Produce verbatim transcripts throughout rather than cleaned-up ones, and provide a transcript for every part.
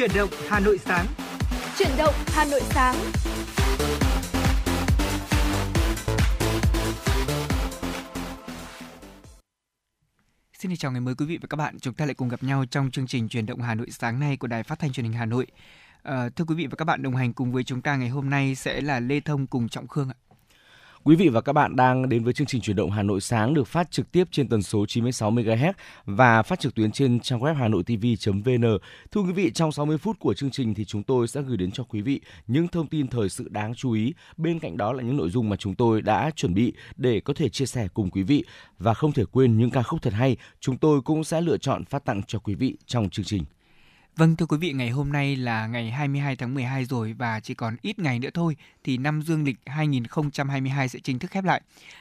Chuyển động Hà Nội sáng. Chuyển động Hà Nội sáng. Xin chào ngày mới quý vị và các bạn. Chúng ta lại cùng gặp nhau trong chương trình Chuyển động Hà Nội sáng nay của Đài Phát Thanh Truyền hình Hà Nội. À, thưa quý vị và các bạn, đồng hành cùng với chúng ta ngày hôm nay sẽ là Lê Thông cùng Trọng Khương ạ. Quý vị và các bạn đang đến với chương trình Chuyển động Hà Nội sáng được phát trực tiếp trên tần số chín mươi sáu mê ga héc và phát trực tuyến trên trang web hanoitv chấm vê en. Thưa quý vị, trong sáu mươi phút của chương trình thì chúng tôi sẽ gửi đến cho quý vị những thông tin thời sự đáng chú ý. Bên cạnh đó là những nội dung mà chúng tôi đã chuẩn bị để có thể chia sẻ cùng quý vị. Và không thể quên những ca khúc thật hay, chúng tôi cũng sẽ lựa chọn phát tặng cho quý vị trong chương trình. Vâng, thưa quý vị, ngày hôm nay là ngày hai mươi hai tháng mười hai rồi và chỉ còn ít ngày nữa thôi thì năm dương lịch hai không hai hai sẽ chính thức khép lại.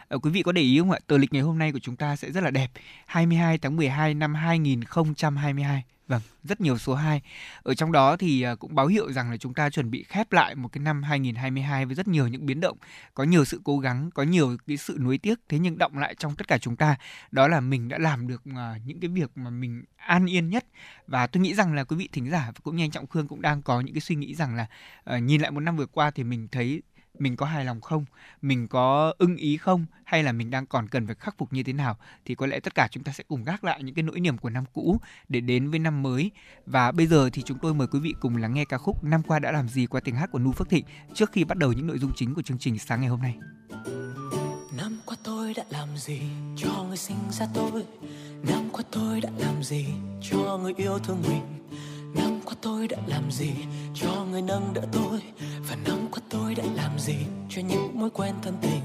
À, quý vị có để ý không ạ? Tờ lịch ngày hôm nay của chúng ta sẽ rất là đẹp. hai mươi hai tháng mười hai năm hai nghìn không trăm hai mươi hai. Vâng, rất nhiều số hai. Ở trong đó thì cũng báo hiệu rằng là chúng ta chuẩn bị khép lại một cái năm hai nghìn không trăm hai mươi hai với rất nhiều những biến động, có nhiều sự cố gắng, có nhiều cái sự nuối tiếc. Thế nhưng đọng lại trong tất cả chúng ta, đó là mình đã làm được những cái việc mà mình an yên nhất. Và tôi nghĩ rằng là quý vị thính giả cũng như anh Trọng Khương cũng đang có những cái suy nghĩ rằng là uh, nhìn lại một năm vừa qua thì mình thấy mình có hài lòng không, mình có ưng ý không, hay là mình đang còn cần phải khắc phục như thế nào. Thì có lẽ tất cả chúng ta sẽ cùng gác lại những cái nỗi niềm của năm cũ để đến với năm mới. Và bây giờ thì chúng tôi mời quý vị cùng lắng nghe ca khúc Năm qua đã làm gì qua tiếng hát của Noo Phước Thịnh trước khi bắt đầu những nội dung chính của chương trình sáng ngày hôm nay. Năm qua tôi đã làm gì cho người sinh ra tôi? Năm qua tôi đã làm gì cho người yêu thương mình? Năm qua tôi đã làm gì cho người nâng đỡ tôi? Và năm qua tôi đã làm gì cho những mối quen thân tình?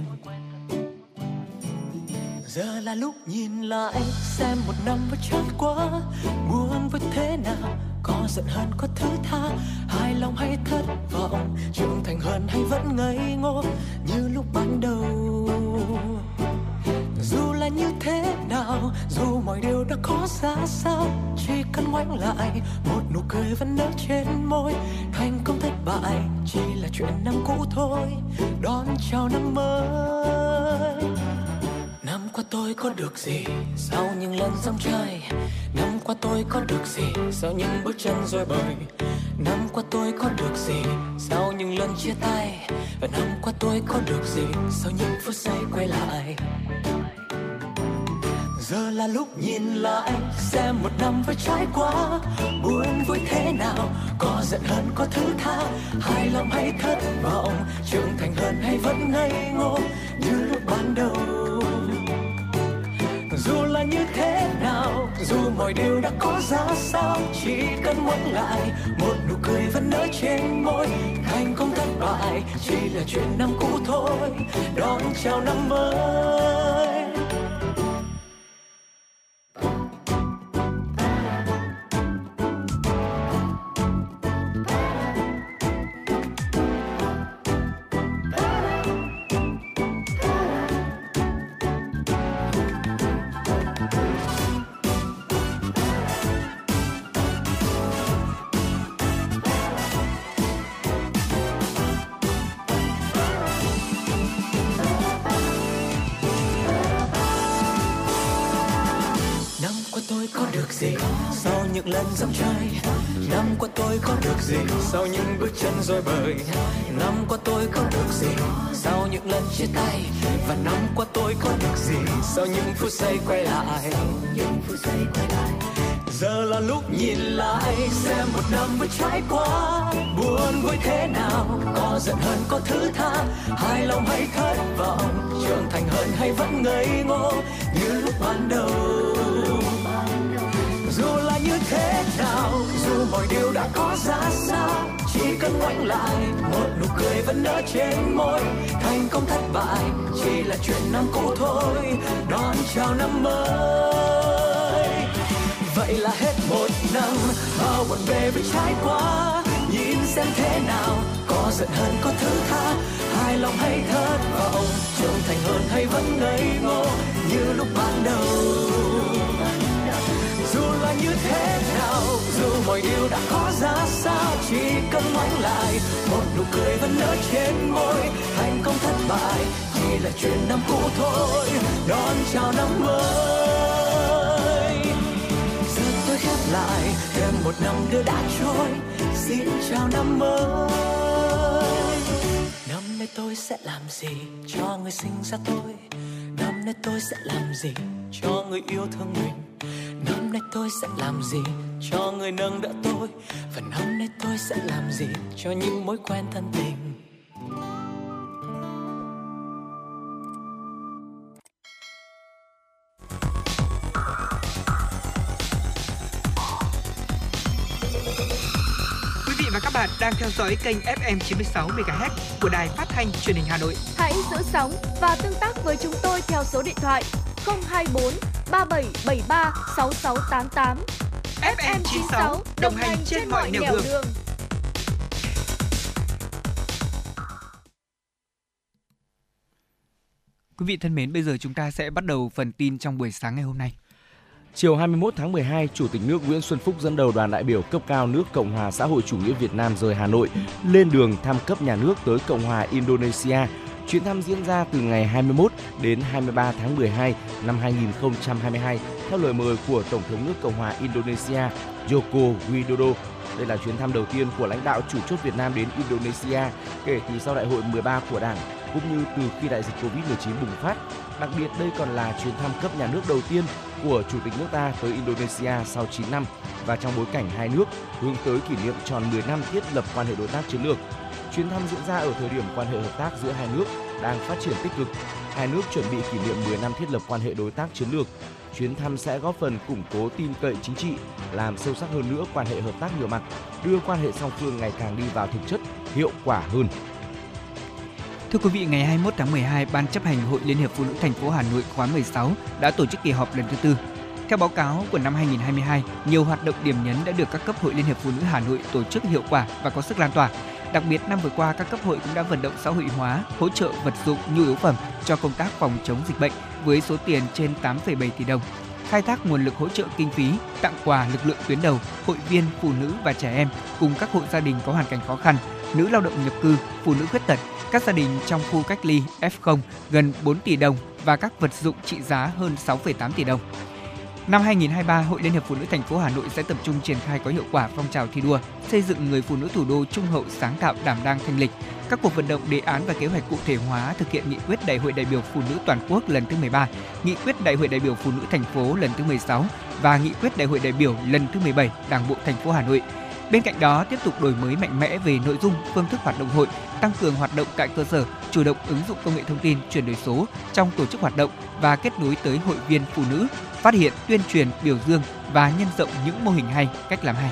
Giờ là lúc nhìn lại xem một năm vừa trôi qua, buồn với thế nào, có giận hờn có thứ tha, hài lòng hay thất vọng, trưởng thành hơn hay vẫn ngây ngô như lúc ban đầu. Dù là như thế nào, dù mọi điều đã có ra sao, chỉ cần ngoảnh lại, một nụ cười vẫn nở trên môi. Thành công thất bại chỉ là chuyện năm cũ thôi, đón chào năm mới. Năm qua tôi có được gì sau những lần dòng chơi? Năm qua tôi có được gì sau những bước chân rối bời? Năm qua tôi có được gì sau những lần chia tay? Và năm qua tôi có được gì sau những phút giây quay lại? Giờ là lúc nhìn lại xem một năm vừa trải qua, buồn vui thế nào, có giận hờn có thứ tha, hài lòng hay thất vọng, trưởng thành hơn hay vẫn ngây ngô như lúc ban đầu. Dù là như thế nào, dù mọi điều đã có ra sao, chỉ cần ngoảnh lại, một nụ cười vẫn nở trên môi. Thành công thất bại chỉ là chuyện năm cũ thôi, đón chào năm mới. Sau những lần dòng chơi, năm qua tôi có được gì sau những bước chân rối bời? Năm qua tôi có được gì sau những lần chia tay? Và năm qua tôi có được gì sau những phút giây quay lại? Giờ là lúc nhìn lại xem một năm vừa trải qua, buồn vui thế nào, có giận hờn có thứ tha, hài lòng hay thất vọng, trưởng thành hơn hay vẫn ngây ngô như lúc ban đầu. Dù là như thế nào, dù mọi điều đã có ra sao, chỉ cần ngoảnh lại, một nụ cười vẫn nở trên môi. Thành công thất bại chỉ là chuyện năm cũ thôi, đón chào năm mới. Vậy là hết một năm, bao bộn bề với trải qua, nhìn xem thế nào, có giận hờn có thứ tha, hài lòng hay thất vọng, trưởng thành hơn hay vẫn ngây ngô như lúc ban đầu. Dù là như thế nào, dù mọi điều đã có ra sao, chỉ cần ngoảnh lại, một nụ cười vẫn nở trên môi. Thành công thất bại chỉ là chuyện năm cũ thôi, đón chào năm mới. Giờ tôi khép lại thêm một năm nữa đã trôi, xin chào năm mới. Năm nay tôi sẽ làm gì cho người sinh ra tôi? Năm nay tôi sẽ làm gì cho người yêu thương mình? Năm nay tôi sẽ làm gì cho người nâng đỡ tôi? Và năm nay tôi sẽ làm gì cho những mối quen thân tình? Bạn đang theo dõi kênh ép em chín mươi sáu MHz của Đài Phát Thanh Truyền hình Hà Nội. Hãy giữ sóng và tương tác với chúng tôi theo số điện thoại không hai bốn ba bảy bảy ba sáu sáu tám tám. ép em chín mươi sáu đồng hành trên, trên mọi nẻo đường. đường. Quý vị thân mến, bây giờ chúng ta sẽ bắt đầu phần tin trong buổi sáng ngày hôm nay. Chiều hai mươi mốt tháng mười hai, Chủ tịch nước Nguyễn Xuân Phúc dẫn đầu đoàn đại biểu cấp cao nước Cộng hòa xã hội chủ nghĩa Việt Nam rời Hà Nội lên đường thăm cấp nhà nước tới Cộng hòa Indonesia. Chuyến thăm diễn ra từ ngày hai mươi mốt đến hai mươi ba tháng mười hai năm hai nghìn không trăm hai mươi hai theo lời mời của Tổng thống nước Cộng hòa Indonesia Joko Widodo. Đây là chuyến thăm đầu tiên của lãnh đạo chủ chốt Việt Nam đến Indonesia kể từ sau Đại hội mười ba của Đảng, cũng như từ khi đại dịch cô vít mười chín bùng phát. Đặc biệt, đây còn là chuyến thăm cấp nhà nước đầu tiên của Chủ tịch nước ta tới Indonesia sau chín năm và trong bối cảnh hai nước hướng tới kỷ niệm tròn mười năm thiết lập quan hệ đối tác chiến lược. Chuyến thăm diễn ra ở thời điểm quan hệ hợp tác giữa hai nước đang phát triển tích cực. Hai nước chuẩn bị kỷ niệm mười năm thiết lập quan hệ đối tác chiến lược. Chuyến thăm sẽ góp phần củng cố tin cậy chính trị, làm sâu sắc hơn nữa quan hệ hợp tác nhiều mặt, đưa quan hệ song phương ngày càng đi vào thực chất, hiệu quả hơn. Thưa quý vị, ngày hai mươi mốt tháng mười hai, Ban chấp hành Hội Liên hiệp Phụ nữ Thành phố Hà Nội khóa mười sáu đã tổ chức kỳ họp lần thứ tư. Theo báo cáo của năm hai nghìn không trăm hai mươi hai, nhiều hoạt động điểm nhấn đã được các cấp Hội Liên hiệp Phụ nữ Hà Nội tổ chức hiệu quả và có sức lan tỏa. Đặc biệt, năm vừa qua, các cấp hội cũng đã vận động xã hội hóa, hỗ trợ vật dụng, nhu yếu phẩm cho công tác phòng chống dịch bệnh với số tiền trên tám phẩy bảy tỷ đồng, khai thác nguồn lực hỗ trợ kinh phí, tặng quà lực lượng tuyến đầu, hội viên, phụ nữ và trẻ em cùng các hộ gia đình có hoàn cảnh khó khăn, nữ lao động nhập cư, phụ nữ khuyết tật, các gia đình trong khu cách ly ép không gần bốn tỷ đồng và các vật dụng trị giá hơn sáu phẩy tám tỷ đồng. Năm hai nghìn không trăm hai mươi ba, Hội Liên hiệp Phụ nữ Thành phố Hà Nội sẽ tập trung triển khai có hiệu quả phong trào thi đua xây dựng người phụ nữ thủ đô trung hậu, sáng tạo, đảm đang, thanh lịch, các cuộc vận động, đề án và kế hoạch cụ thể hóa thực hiện nghị quyết Đại hội đại biểu Phụ nữ toàn quốc lần thứ mười ba, nghị quyết Đại hội đại biểu Phụ nữ thành phố lần thứ mười sáu và nghị quyết Đại hội đại biểu lần thứ mười bảy Đảng bộ Thành phố Hà Nội. Bên cạnh đó, tiếp tục đổi mới mạnh mẽ về nội dung, phương thức hoạt động hội, tăng cường hoạt động tại cơ sở, chủ động ứng dụng công nghệ thông tin, chuyển đổi số trong tổ chức hoạt động và kết nối tới hội viên phụ nữ, phát hiện, tuyên truyền, biểu dương và nhân rộng những mô hình hay, cách làm hay.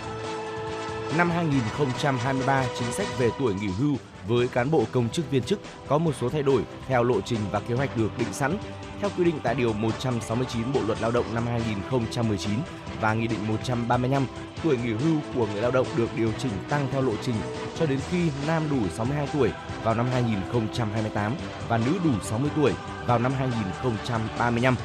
Năm hai nghìn không trăm hai mươi ba, chính sách về tuổi nghỉ hưu với cán bộ công chức viên chức có một số thay đổi theo lộ trình và kế hoạch được định sẵn. Theo quy định tại Điều một trăm sáu mươi chín Bộ Luật Lao động năm hai nghìn không trăm mười chín và Nghị định một trăm ba mươi lăm, tuổi nghỉ hưu của người lao động được điều chỉnh tăng theo lộ trình cho đến khi nam đủ sáu mươi hai tuổi vào năm hai nghìn không trăm hai mươi tám và nữ đủ sáu mươi tuổi vào năm hai nghìn không trăm ba mươi lăm.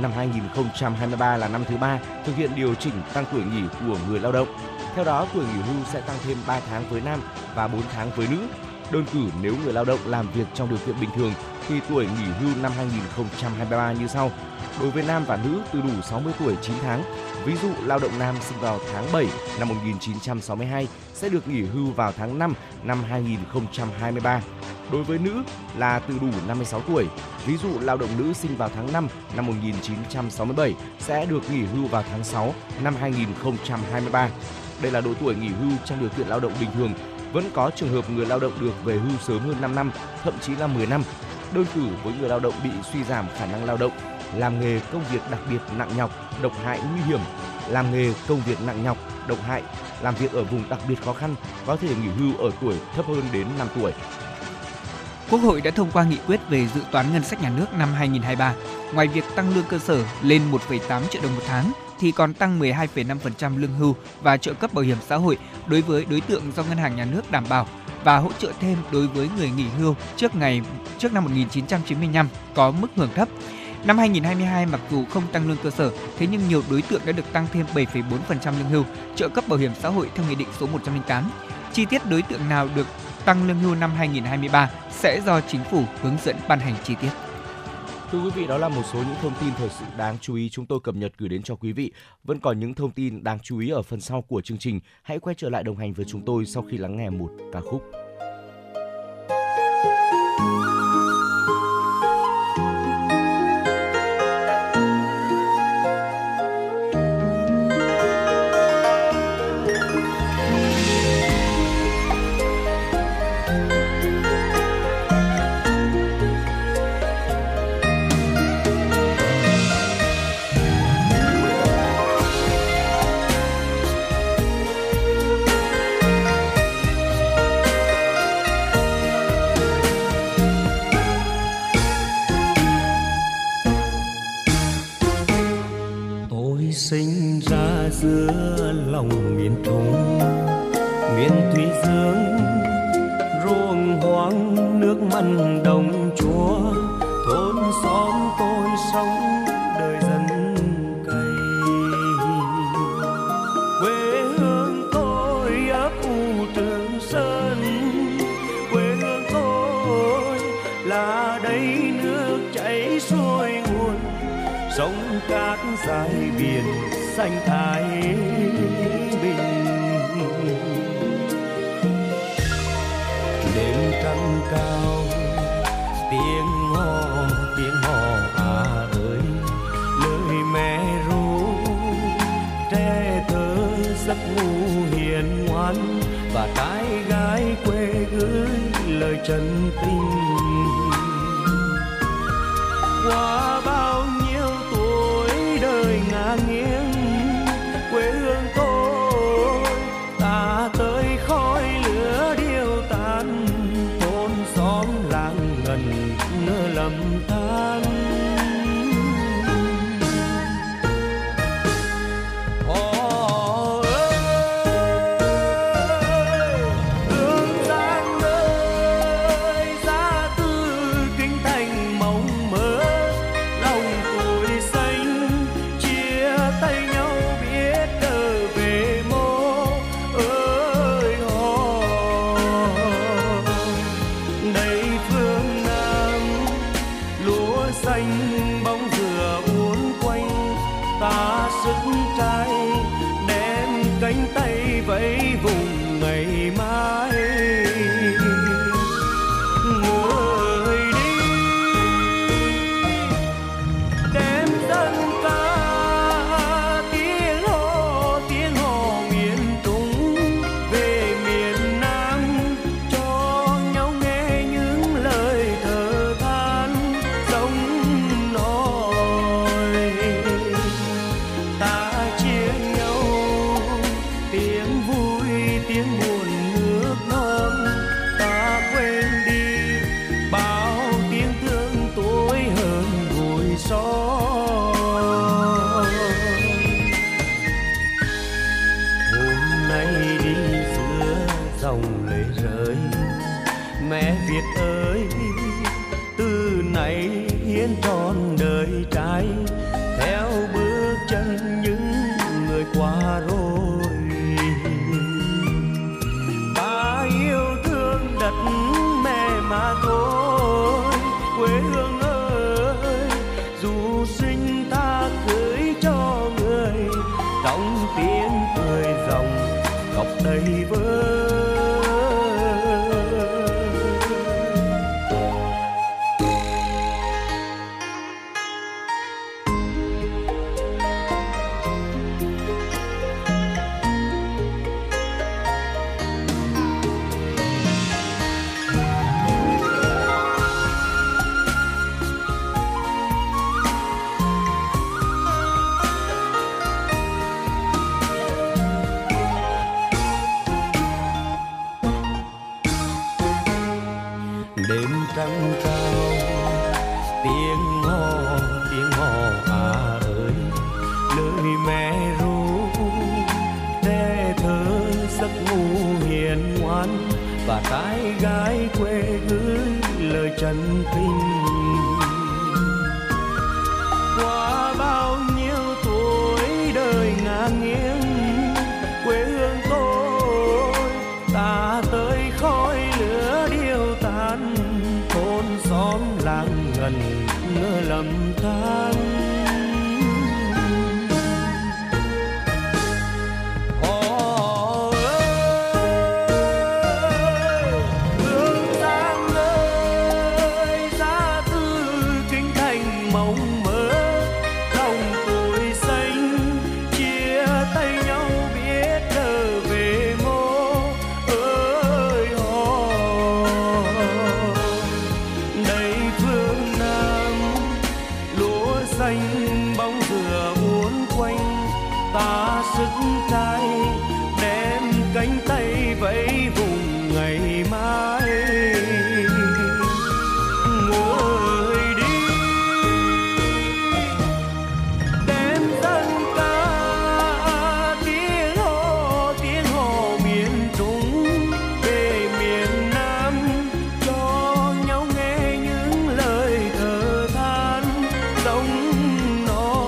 Năm hai nghìn không trăm hai mươi ba là năm thứ ba thực hiện điều chỉnh tăng tuổi nghỉ của người lao động. Theo đó, tuổi nghỉ hưu sẽ tăng thêm ba tháng với nam và bốn tháng với nữ. Đơn cử, nếu người lao động làm việc trong điều kiện bình thường thì tuổi nghỉ hưu năm hai nghìn không trăm hai mươi ba như sau. Đối với nam và nữ từ đủ sáu mươi tuổi chín tháng, ví dụ lao động nam sinh vào tháng bảy năm một nghìn chín trăm sáu mươi hai sẽ được nghỉ hưu vào tháng năm năm hai nghìn không trăm hai mươi ba. Đối với nữ là từ đủ năm mươi sáu tuổi, ví dụ lao động nữ sinh vào tháng năm năm một nghìn chín trăm sáu mươi bảy sẽ được nghỉ hưu vào tháng sáu năm hai nghìn không trăm hai mươi ba. Đây là độ tuổi nghỉ hưu trong điều kiện lao động bình thường. Vẫn có trường hợp người lao động được về hưu sớm hơn năm năm, thậm chí là mười năm. Đơn cử với người lao động bị suy giảm khả năng lao động, làm nghề công việc đặc biệt nặng nhọc, độc hại nguy hiểm, làm nghề công việc nặng nhọc, độc hại, làm việc ở vùng đặc biệt khó khăn, có thể nghỉ hưu ở tuổi thấp hơn đến năm tuổi. Quốc hội đã thông qua nghị quyết về dự toán ngân sách nhà nước năm hai nghìn không trăm hai mươi ba. Ngoài việc tăng lương cơ sở lên một phẩy tám triệu đồng một tháng, thì còn tăng mười hai phẩy năm phần trăm lương hưu và trợ cấp bảo hiểm xã hội đối với đối tượng do Ngân hàng Nhà nước đảm bảo và hỗ trợ thêm đối với người nghỉ hưu trước ngày trước năm một nghìn chín trăm chín mươi lăm có mức hưởng thấp. Năm hai nghìn không trăm hai mươi hai, mặc dù không tăng lương cơ sở, thế nhưng nhiều đối tượng đã được tăng thêm bảy phẩy bốn phần trăm lương hưu, trợ cấp bảo hiểm xã hội theo Nghị định số một trăm lẻ tám. Chi tiết đối tượng nào được tăng lương hưu năm hai nghìn không trăm hai mươi ba sẽ do Chính phủ hướng dẫn ban hành chi tiết. Thưa quý vị, đó là một số những thông tin thời sự đáng chú ý chúng tôi cập nhật gửi đến cho quý vị. Vẫn còn những thông tin đáng chú ý ở phần sau của chương trình. Hãy quay trở lại đồng hành với chúng tôi sau khi lắng nghe một ca khúc. Sinh ra giữa lòng miền Trung, miền Thủy Dương, ruộng hoang nước mặn đồng chúa, thôn xóm tôi sống đời dân cày. Quê hương tôi ấp u Trường Sơn, quê hương tôi là đây nước chảy xuôi nguồn, sông cát dài biển xanh thái bình. Đêm trăng cao tiếng hò, tiếng hò à ơi, lời mẹ ru trẻ thơ giấc ngủ hiền ngoan, và trai gái quê gửi lời chân tình. Qua bao nhiêu tuổi đời ngả nghiêng, quê hương tôi ta tới khói lửa điêu tàn, thôn xóm làng gần nơ lầm than. Hãy subscribe bóng dừa uốn quanh ta sức tay đem cánh tay vẫy vùng ngày mai. Ngồi đi đem dân ca tiếng hò tiếng hò miền Trung về miền Nam cho nhau nghe những lời thở than giống nổi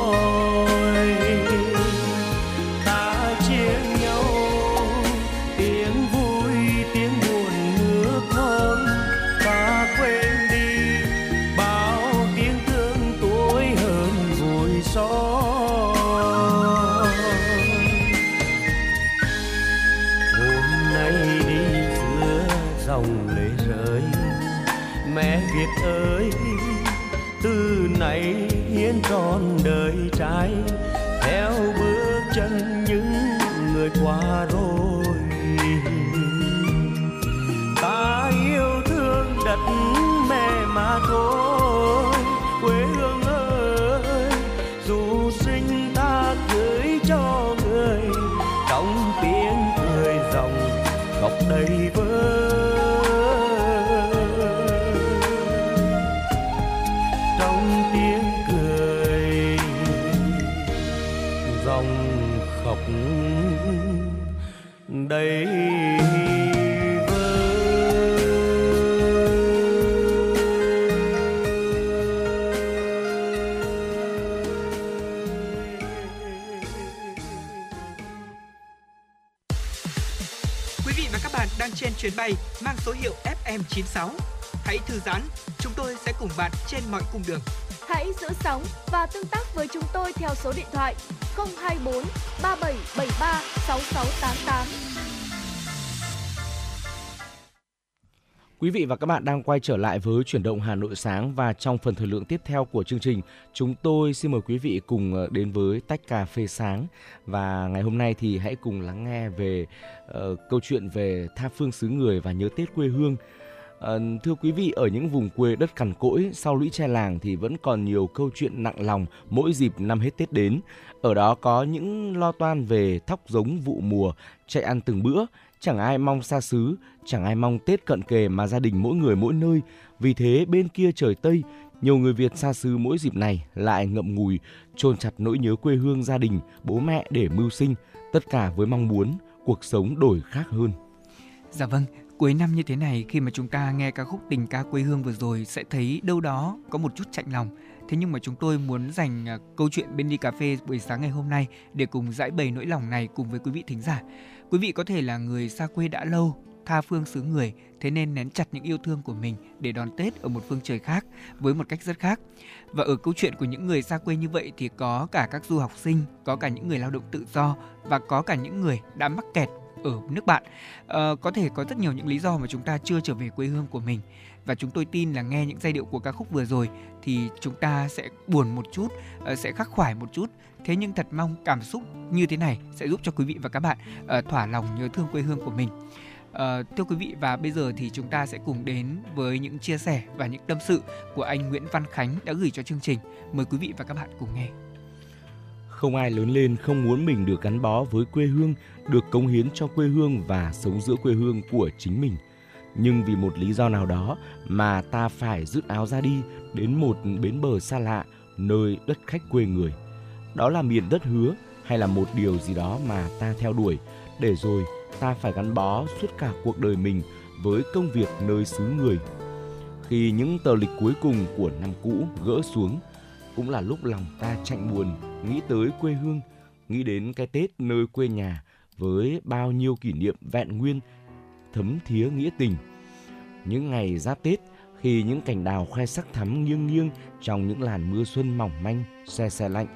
ta chia nhau tiếng vui tiếng buồn nước non ta quên đi bao tiếng thương tối hơn vùi xót. Hôm nay đi giữa dòng lệ rơi mẹ Việt ơi, từ nay hiến trọn đời trai theo bước chân những người qua rồi. Ta yêu thương đất mẹ mà thôi quê hương ơi, dù sinh ta gửi cho người trong tiếng cười dòng góc đầy vơi. Trong tiếng cười dòng khóc đầy trên chuyến bay mang số hiệu F M chín sáu. Hãy thư giãn, chúng tôi sẽ cùng bạn trên mọi cung đường. Hãy giữ sóng và tương tác với chúng tôi theo số điện thoại không hai bốn ba bảy bảy ba sáu sáu tám tám. Quý vị và các bạn đang quay trở lại với Chuyển động Hà Nội Sáng, và trong phần thời lượng tiếp theo của chương trình, chúng tôi xin mời quý vị cùng đến với tách cà phê sáng. Và ngày hôm nay thì hãy cùng lắng nghe về uh, câu chuyện về tha phương xứ người và nhớ Tết quê hương. Uh, thưa quý vị, ở những vùng quê đất cằn cỗi, sau lũy tre làng thì vẫn còn nhiều câu chuyện nặng lòng mỗi dịp năm hết Tết đến. Ở đó có những lo toan về thóc giống vụ mùa, chạy ăn từng bữa. Chẳng ai mong xa xứ, chẳng ai mong Tết cận kề mà gia đình mỗi người mỗi nơi. Vì thế bên kia trời Tây, nhiều người Việt xa xứ mỗi dịp này lại ngậm ngùi, chôn chặt nỗi nhớ quê hương gia đình, bố mẹ để mưu sinh. Tất cả với mong muốn cuộc sống đổi khác hơn. Dạ vâng, cuối năm như thế này khi mà chúng ta nghe ca khúc tình ca quê hương vừa rồi sẽ thấy đâu đó có một chút chạnh lòng. Thế nhưng mà chúng tôi muốn dành câu chuyện bên đi cà phê buổi sáng ngày hôm nay để cùng giải bày nỗi lòng này cùng với quý vị thính giả. Quý vị có thể là người xa quê đã lâu, tha phương xứ người, thế nên nén chặt những yêu thương của mình để đón Tết ở một phương trời khác với một cách rất khác. Và ở câu chuyện của những người xa quê như vậy thì có cả các du học sinh, có cả những người lao động tự do và có cả những người đã mắc kẹt ở nước bạn. Ờ, có thể có rất nhiều những lý do mà chúng ta chưa trở về quê hương của mình. Và chúng tôi tin là nghe những giai điệu của ca khúc vừa rồi thì chúng ta sẽ buồn một chút, sẽ khắc khoải một chút. Thế nhưng thật mong cảm xúc như thế này sẽ giúp cho quý vị và các bạn thỏa lòng nhớ thương quê hương của mình. À, thưa quý vị, và bây giờ thì chúng ta sẽ cùng đến với những chia sẻ và những tâm sự của anh Nguyễn Văn Khánh đã gửi cho chương trình. Mời quý vị và các bạn cùng nghe. Không ai lớn lên không muốn mình được gắn bó với quê hương, được cống hiến cho quê hương và sống giữa quê hương của chính mình. Nhưng vì một lý do nào đó mà ta phải rút áo ra đi đến một bến bờ xa lạ, nơi đất khách quê người. Đó là miền đất hứa hay là một điều gì đó mà ta theo đuổi, để rồi ta phải gắn bó suốt cả cuộc đời mình với công việc nơi xứ người. Khi những tờ lịch cuối cùng của năm cũ gỡ xuống, cũng là lúc lòng ta chạnh buồn nghĩ tới quê hương, nghĩ đến cái Tết nơi quê nhà với bao nhiêu kỷ niệm vẹn nguyên, thấm thía nghĩa tình. Những ngày giáp Tết, khi những cành đào khoe sắc thắm nghiêng nghiêng trong những làn mưa xuân mỏng manh, se se lạnh,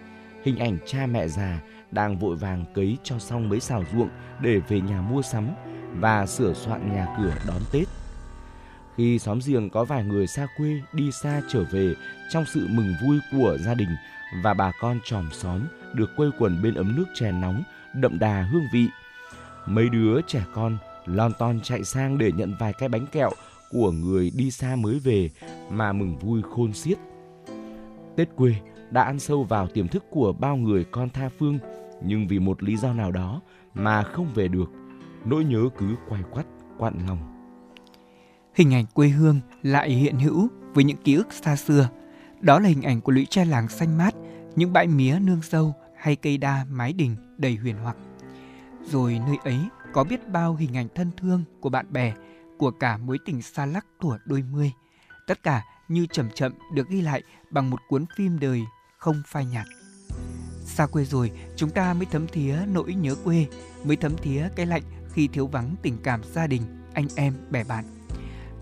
hình ảnh cha mẹ già đang vội vàng cấy cho xong mấy sào ruộng để về nhà mua sắm và sửa soạn nhà cửa đón Tết. Khi xóm giềng có vài người xa quê đi xa trở về trong sự mừng vui của gia đình, và bà con chòm xóm được quây quần bên ấm nước chè nóng đậm đà hương vị, mấy đứa trẻ con lon ton chạy sang để nhận vài cái bánh kẹo của người đi xa mới về mà mừng vui khôn xiết. Tết quê đã ăn sâu vào tiềm thức của bao người con tha phương, nhưng vì một lý do nào đó mà không về được, nỗi nhớ cứ quay quắt, quặn lòng. Hình ảnh quê hương lại hiện hữu với những ký ức xa xưa. Đó là hình ảnh của lũy tre làng xanh mát, những bãi mía nương dâu hay cây đa mái đình đầy huyền hoặc. Rồi nơi ấy có biết bao hình ảnh thân thương của bạn bè, của cả mối tình xa lắc thuở đôi mươi. Tất cả như chậm chậm được ghi lại bằng một cuốn phim đời không phai nhạt. Xa quê rồi, chúng ta mới thấm thía nỗi nhớ quê, mới thấm thía cái lạnh khi thiếu vắng tình cảm gia đình, anh em, bè bạn.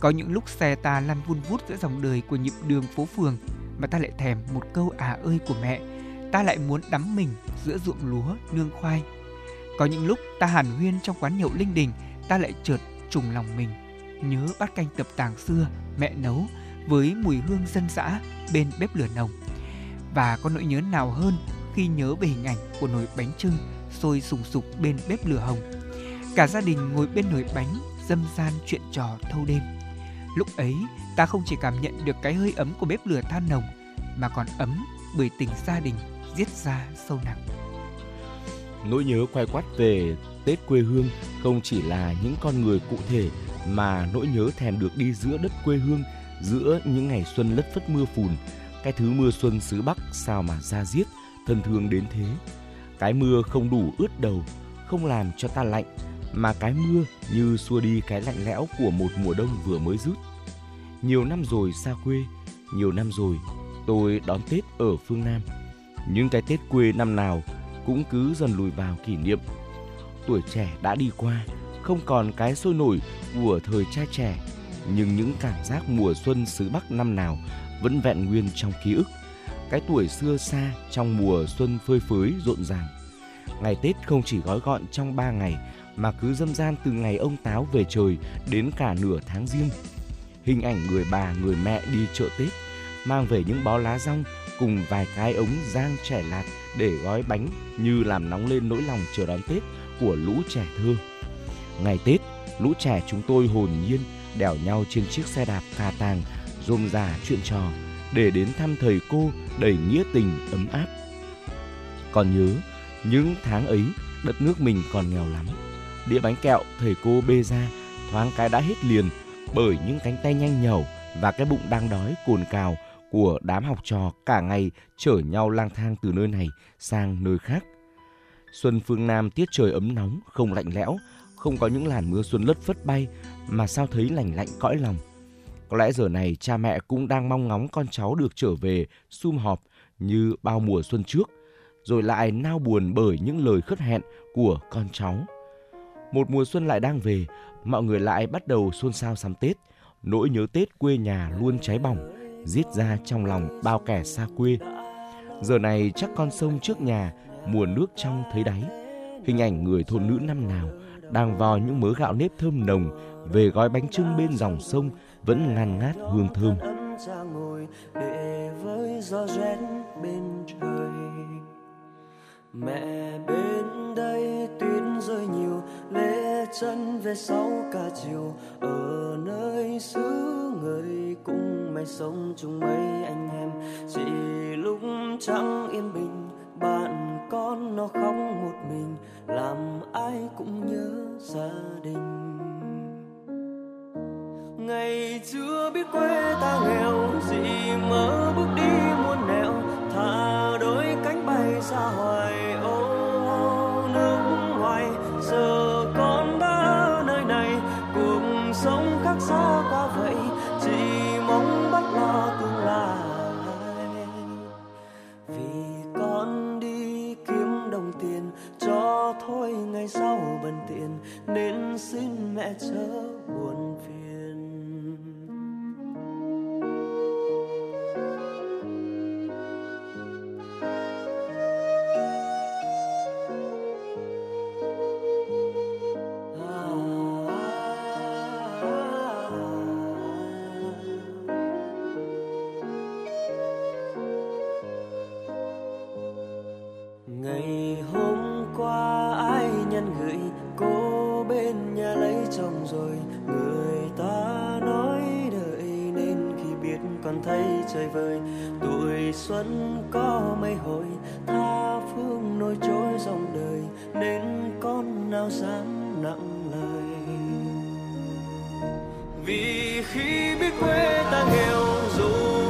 Có những lúc xe ta lăn vun vút giữa dòng đời của nhịp đường phố phường mà ta lại thèm một câu à ơi của mẹ, ta lại muốn đắm mình giữa ruộng lúa, nương khoai. Có những lúc ta hàn huyên trong quán nhậu Linh Đình, ta lại chợt trùng lòng mình, nhớ bát canh tập tàng xưa mẹ nấu với mùi hương dân dã bên bếp lửa nồng. Và có nỗi nhớ nào hơn khi nhớ về hình ảnh của nồi bánh chưng sôi sùng sục bên bếp lửa hồng. Cả gia đình ngồi bên nồi bánh, dâm gian chuyện trò thâu đêm. Lúc ấy, ta không chỉ cảm nhận được cái hơi ấm của bếp lửa than nồng, mà còn ấm bởi tình gia đình giết ra sâu nặng. Nỗi nhớ quay quắt về Tết quê hương không chỉ là những con người cụ thể, mà nỗi nhớ thèm được đi giữa đất quê hương, giữa những ngày xuân lất phất mưa phùn. Cái thứ mưa xuân xứ Bắc sao mà da diết, thân thương đến thế. Cái mưa không đủ ướt đầu, không làm cho ta lạnh, mà cái mưa như xua đi cái lạnh lẽo của một mùa đông vừa mới dứt. Nhiều năm rồi xa quê, nhiều năm rồi tôi đón Tết ở phương Nam. Nhưng cái Tết quê năm nào cũng cứ dần lùi vào kỷ niệm. Tuổi trẻ đã đi qua, không còn cái sôi nổi của thời trai trẻ, nhưng những cảm giác mùa xuân xứ Bắc năm nào vẫn vẹn nguyên trong ký ức. Cái tuổi xưa xa trong mùa xuân phơi phới rộn ràng. Ngày Tết không chỉ gói gọn trong ba ngày, mà cứ dâm gian từ ngày ông Táo về trời đến cả nửa tháng Giêng. Hình ảnh người bà, người mẹ đi chợ Tết, mang về những bó lá dong cùng vài cái ống rang chẻ lạt để gói bánh như làm nóng lên nỗi lòng chờ đón Tết của lũ trẻ thơ. Ngày Tết, lũ trẻ chúng tôi hồn nhiên đèo nhau trên chiếc xe đạp cà tàng, rôm rả chuyện trò để đến thăm thầy cô đầy nghĩa tình ấm áp. Còn nhớ, những tháng ấy, đất nước mình còn nghèo lắm. Đĩa bánh kẹo thầy cô bê ra thoáng cái đã hết liền bởi những cánh tay nhanh nhẩu và cái bụng đang đói cồn cào của đám học trò cả ngày chở nhau lang thang từ nơi này sang nơi khác. Xuân phương Nam tiết trời ấm nóng, không lạnh lẽo, không có những làn mưa xuân lất phất bay mà sao thấy lành lạnh cõi lòng. Có lẽ giờ này cha mẹ cũng đang mong ngóng con cháu được trở về sum họp như bao mùa xuân trước, rồi lại nao buồn bởi những lời khất hẹn của con cháu. Một mùa xuân lại đang về, mọi người lại bắt đầu xôn xao sắm Tết. Nỗi nhớ Tết quê nhà luôn cháy bỏng, giết ra trong lòng bao kẻ xa quê. Giờ này chắc con sông trước nhà, mùa nước trong thấy đáy. Hình ảnh người thôn nữ năm nào đang vò những mớ gạo nếp thơm nồng về gói bánh chưng bên dòng sông vẫn ngàn ngát hương thơm. Mẹ bên đây tuyết rơi nhiều, lê chân về sáu cả chiều. Ở nơi xứ người cùng mày sống chung mấy anh em, chỉ lúc trắng yên bình, bạn con nó khóc một mình, làm ai cũng nhớ gia đình. Ngày chưa biết quê ta nghèo gì, mơ bước đi muôn nẻo, thả đôi cánh bay ra hoài ô nước ngoài. Giờ con đã ở nơi này, cuộc sống khác xa quá vậy, chỉ mong bắt lo tương lai. Vì con đi kiếm đồng tiền, cho thôi ngày sau bần tiện, nên xin mẹ chớ buồn phiền. thoáng thấy trời vời. Tuổi xuân có mấy hồi, tha phương nổi trôi dòng đời, nên con nào dám nặng lời. Vì khi biết quê ta nghèo, dù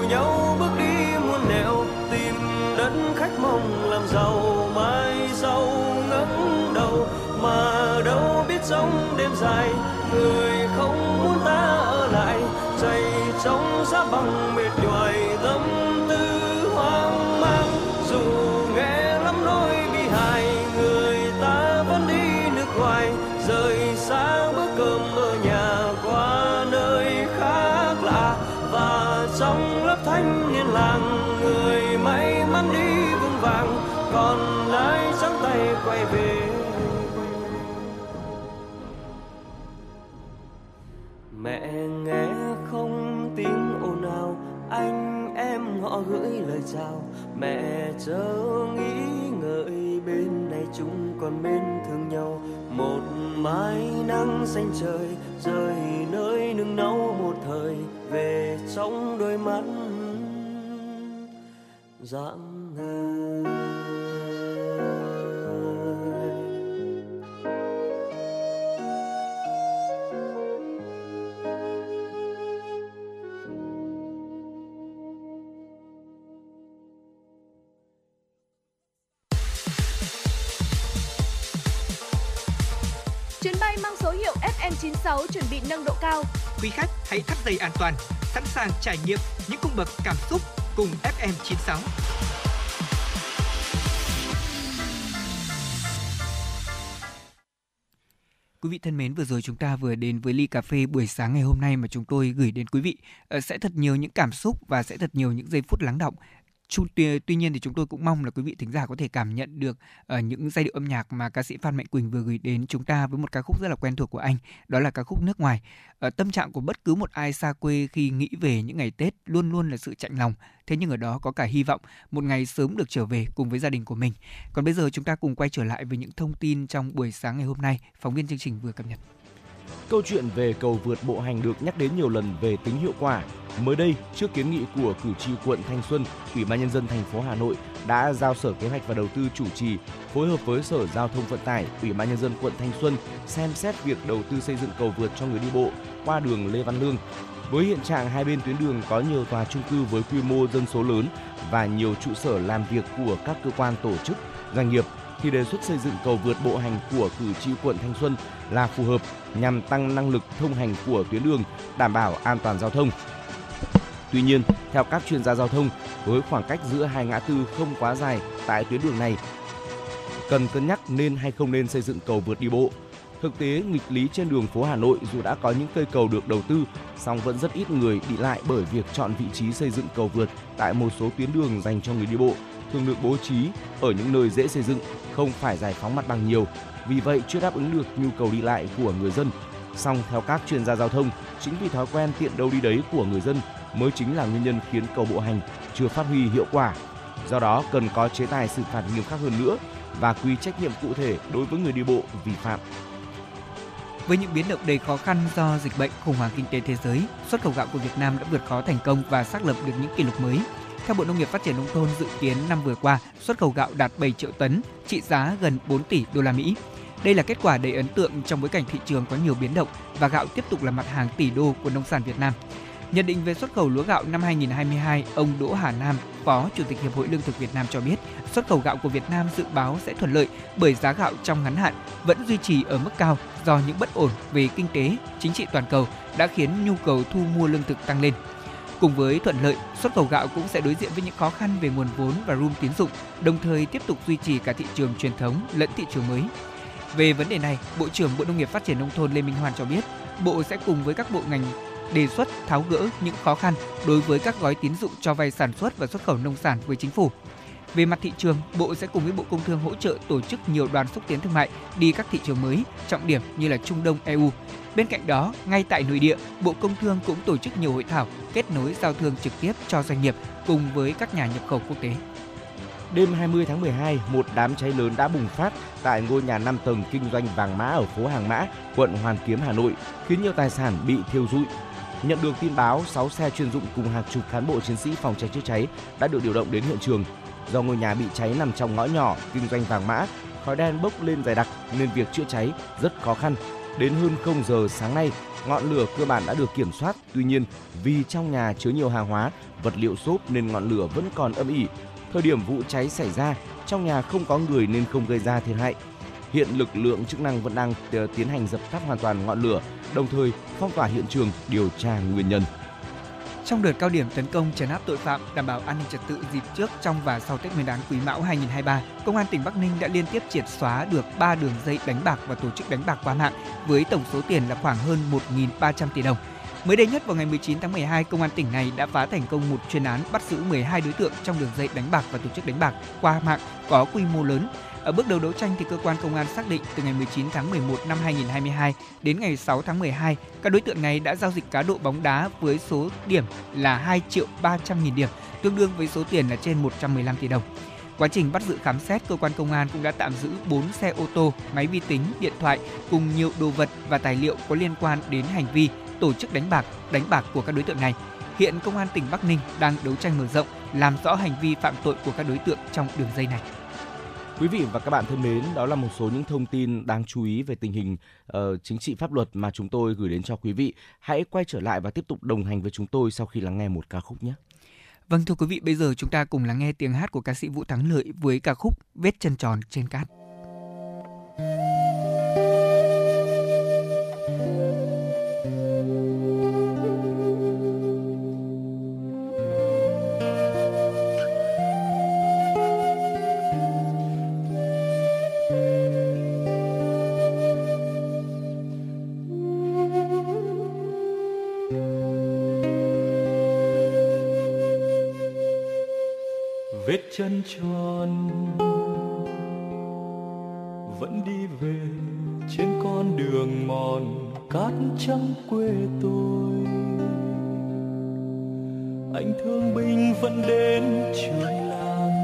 nhau bước đi muôn nẻo, tìm đất khách mong làm giàu, mai giàu ngẩng đầu, mà đâu biết giông đêm dài, người không muốn ta ở lại, chạy trong giá bằng mệt nhoài, tâm tư hoang mang. Dù nghe lắm nỗi bi hài, người ta vẫn đi nước ngoài, rời xa bữa cơm ở nhà qua nơi khác lạ, và trong lớp thanh niên làng, người may mắn đi vững vàng, còn lại trắng tay quay về. Mẹ nghe không tiếng ồn ào, anh em họ gửi lời chào. Mẹ chớ nghĩ ngợi, bên này chúng còn bên thương nhau. Một mái nắng xanh trời, rời nơi nương náu một thời, về trong đôi mắt dãng ngơ. chín sáu chuẩn bị nâng độ cao. Quý khách hãy thắt dây an toàn, sẵn sàng trải nghiệm những cung bậc cảm xúc cùng ép em chín sáu. Quý vị thân mến, vừa rồi chúng ta vừa đến với ly cà phê buổi sáng ngày hôm nay mà chúng tôi gửi đến quý vị. Sẽ thật nhiều những cảm xúc và sẽ thật nhiều những giây phút lắng đọng. Tuy nhiên thì chúng tôi cũng mong là quý vị thính giả có thể cảm nhận được uh, những giai điệu âm nhạc mà ca sĩ Phan Mạnh Quỳnh vừa gửi đến chúng ta với một ca khúc rất là quen thuộc của anh, đó là ca khúc Nước Ngoài. Uh, tâm trạng của bất cứ một ai xa quê khi nghĩ về những ngày Tết luôn luôn là sự chạnh lòng. Thế nhưng ở đó có cả hy vọng một ngày sớm được trở về cùng với gia đình của mình. Còn bây giờ chúng ta cùng quay trở lại với những thông tin trong buổi sáng ngày hôm nay phóng viên chương trình vừa cập nhật. Câu chuyện về cầu vượt bộ hành được nhắc đến nhiều lần về tính hiệu quả. Mới đây, trước kiến nghị của cử tri quận Thanh Xuân, Ủy ban Nhân dân thành phố Hà Nội đã giao Sở Kế hoạch và Đầu tư chủ trì, phối hợp với Sở Giao thông Vận tải, Ủy ban Nhân dân quận Thanh Xuân xem xét việc đầu tư xây dựng cầu vượt cho người đi bộ qua đường Lê Văn Lương. Với hiện trạng hai bên tuyến đường có nhiều tòa chung cư với quy mô dân số lớn và nhiều trụ sở làm việc của các cơ quan tổ chức, doanh nghiệp, thì đề xuất xây dựng cầu vượt bộ hành của cử tri quận Thanh Xuân là phù hợp nhằm tăng năng lực thông hành của tuyến đường, đảm bảo an toàn giao thông. Tuy nhiên, theo các chuyên gia giao thông, với khoảng cách giữa hai ngã tư không quá dài tại tuyến đường này, cần cân nhắc nên hay không nên xây dựng cầu vượt đi bộ. Thực tế, nghịch lý trên đường phố Hà Nội dù đã có những cây cầu được đầu tư, song vẫn rất ít người đi lại bởi việc chọn vị trí xây dựng cầu vượt tại một số tuyến đường dành cho người đi bộ, thường được bố trí ở những nơi dễ xây dựng, không phải giải phóng mặt bằng nhiều, vì vậy chưa đáp ứng được nhu cầu đi lại của người dân. Song theo các chuyên gia giao thông, chính vì thói quen tiện đâu đi đấy của người dân mới chính là nguyên nhân khiến cầu bộ hành chưa phát huy hiệu quả. Do đó cần có chế tài xử phạt nghiêm khắc hơn nữa và quy trách nhiệm cụ thể đối với người đi bộ vi phạm. Với những biến động đầy khó khăn do dịch bệnh, khủng hoảng kinh tế thế giới, xuất khẩu gạo của Việt Nam đã vượt khó thành công và xác lập được những kỷ lục mới. Theo Bộ Nông nghiệp Phát triển Nông thôn, dự kiến năm vừa qua, xuất khẩu gạo đạt bảy triệu tấn, trị giá gần bốn tỷ đô la Mỹ. Đây là kết quả đầy ấn tượng trong bối cảnh thị trường có nhiều biến động và gạo tiếp tục là mặt hàng tỷ đô của nông sản Việt Nam. Nhận định về xuất khẩu lúa gạo năm hai không hai hai, ông Đỗ Hà Nam, Phó Chủ tịch Hiệp hội Lương thực Việt Nam cho biết, xuất khẩu gạo của Việt Nam dự báo sẽ thuận lợi bởi giá gạo trong ngắn hạn vẫn duy trì ở mức cao do những bất ổn về kinh tế, chính trị toàn cầu đã khiến nhu cầu thu mua lương thực tăng lên. Cùng với thuận lợi, xuất khẩu gạo cũng sẽ đối diện với những khó khăn về nguồn vốn và room tín dụng, đồng thời tiếp tục duy trì cả thị trường truyền thống lẫn thị trường mới. Về vấn đề này, Bộ trưởng Bộ Nông nghiệp Phát triển Nông thôn Lê Minh Hoan cho biết, Bộ sẽ cùng với các bộ ngành đề xuất tháo gỡ những khó khăn đối với các gói tín dụng cho vay sản xuất và xuất khẩu nông sản với chính phủ. Về mặt thị trường, Bộ sẽ cùng với Bộ Công Thương hỗ trợ tổ chức nhiều đoàn xúc tiến thương mại đi các thị trường mới, trọng điểm như là Trung Đông, e u. Bên cạnh đó, ngay tại nội địa, Bộ Công Thương cũng tổ chức nhiều hội thảo kết nối giao thương trực tiếp cho doanh nghiệp cùng với các nhà nhập khẩu quốc tế. Đêm hai mươi tháng mười hai, một đám cháy lớn đã bùng phát tại ngôi nhà năm tầng kinh doanh vàng mã ở phố Hàng Mã, quận Hoàn Kiếm, Hà Nội, khiến nhiều tài sản bị thiêu rụi. Nhận được tin báo, sáu xe chuyên dụng cùng hàng chục cán bộ chiến sĩ phòng cháy chữa cháy đã được điều động đến hiện trường. Do ngôi nhà bị cháy nằm trong ngõ nhỏ kinh doanh vàng mã, khói đen bốc lên dày đặc nên việc chữa cháy rất khó khăn. Đến hơn không giờ sáng nay, ngọn lửa cơ bản đã được kiểm soát. Tuy nhiên, vì trong nhà chứa nhiều hàng hóa, vật liệu xốp nên ngọn lửa vẫn còn âm ỉ. Thời điểm vụ cháy xảy ra, trong nhà không có người nên không gây ra thiệt hại. Hiện lực lượng chức năng vẫn đang tiến hành dập tắt hoàn toàn ngọn lửa, đồng thời phong tỏa hiện trường điều tra nguyên nhân. Trong đợt cao điểm tấn công trấn áp tội phạm, đảm bảo an ninh trật tự dịp trước, trong và sau Tết Nguyên đán Quý Mão hai không hai ba, Công an tỉnh Bắc Ninh đã liên tiếp triệt xóa được ba đường dây đánh bạc và tổ chức đánh bạc qua mạng với tổng số tiền là khoảng hơn một nghìn ba trăm tỷ đồng. Mới đây nhất vào ngày mười chín tháng mười hai, Công an tỉnh này đã phá thành công một chuyên án bắt giữ mười hai đối tượng trong đường dây đánh bạc và tổ chức đánh bạc qua mạng có quy mô lớn. Ở bước đầu đấu tranh thì cơ quan công an xác định từ ngày mười chín tháng mười một năm hai nghìn không trăm hai mươi hai đến ngày sáu tháng mười hai, các đối tượng này đã giao dịch cá độ bóng đá với số điểm là hai triệu ba trăm nghìn điểm, tương đương với số tiền là trên một trăm mười lăm tỷ đồng. Quá trình bắt giữ khám xét, cơ quan công an cũng đã tạm giữ bốn xe ô tô, máy vi tính, điện thoại cùng nhiều đồ vật và tài liệu có liên quan đến hành vi tổ chức đánh bạc, đánh bạc của các đối tượng này. Hiện Công an tỉnh Bắc Ninh đang đấu tranh mở rộng, làm rõ hành vi phạm tội của các đối tượng trong đường dây này. Quý vị và các bạn thân mến, đó là một số những thông tin đáng chú ý về tình hình uh, chính trị pháp luật mà chúng tôi gửi đến cho quý vị. Hãy quay trở lại và tiếp tục đồng hành với chúng tôi sau khi lắng nghe một ca khúc nhé. Vâng thưa quý vị, bây giờ chúng ta cùng lắng nghe tiếng hát của ca sĩ Vũ Thắng Lợi với ca khúc Vết chân tròn trên cát. Chân tròn vẫn đi về trên con đường mòn cát trắng quê tôi. Anh thương binh vẫn đến trường làng,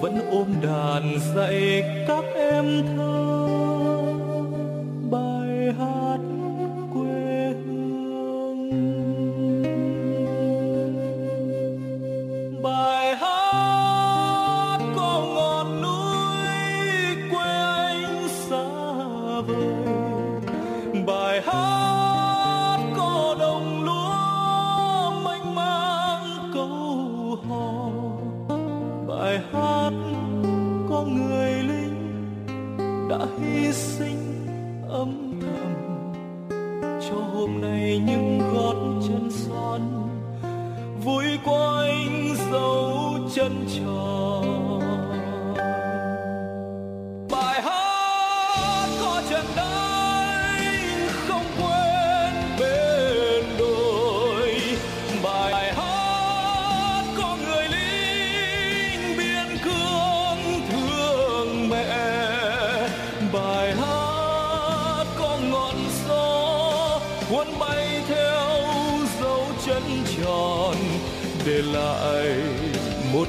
vẫn ôm đàn dạy các em thơ bài hát quê hương. Bài hát đã hy sinh âm thầm cho hôm nay những gót chân son vui của anh dấu chân tròn. Bài hát có trận đấy không quên bên đồi, bài hát có người lính biên cương thương mẹ, bài hát có ngọn gió cuốn bay theo dấu chân tròn, để lại một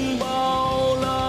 bao la.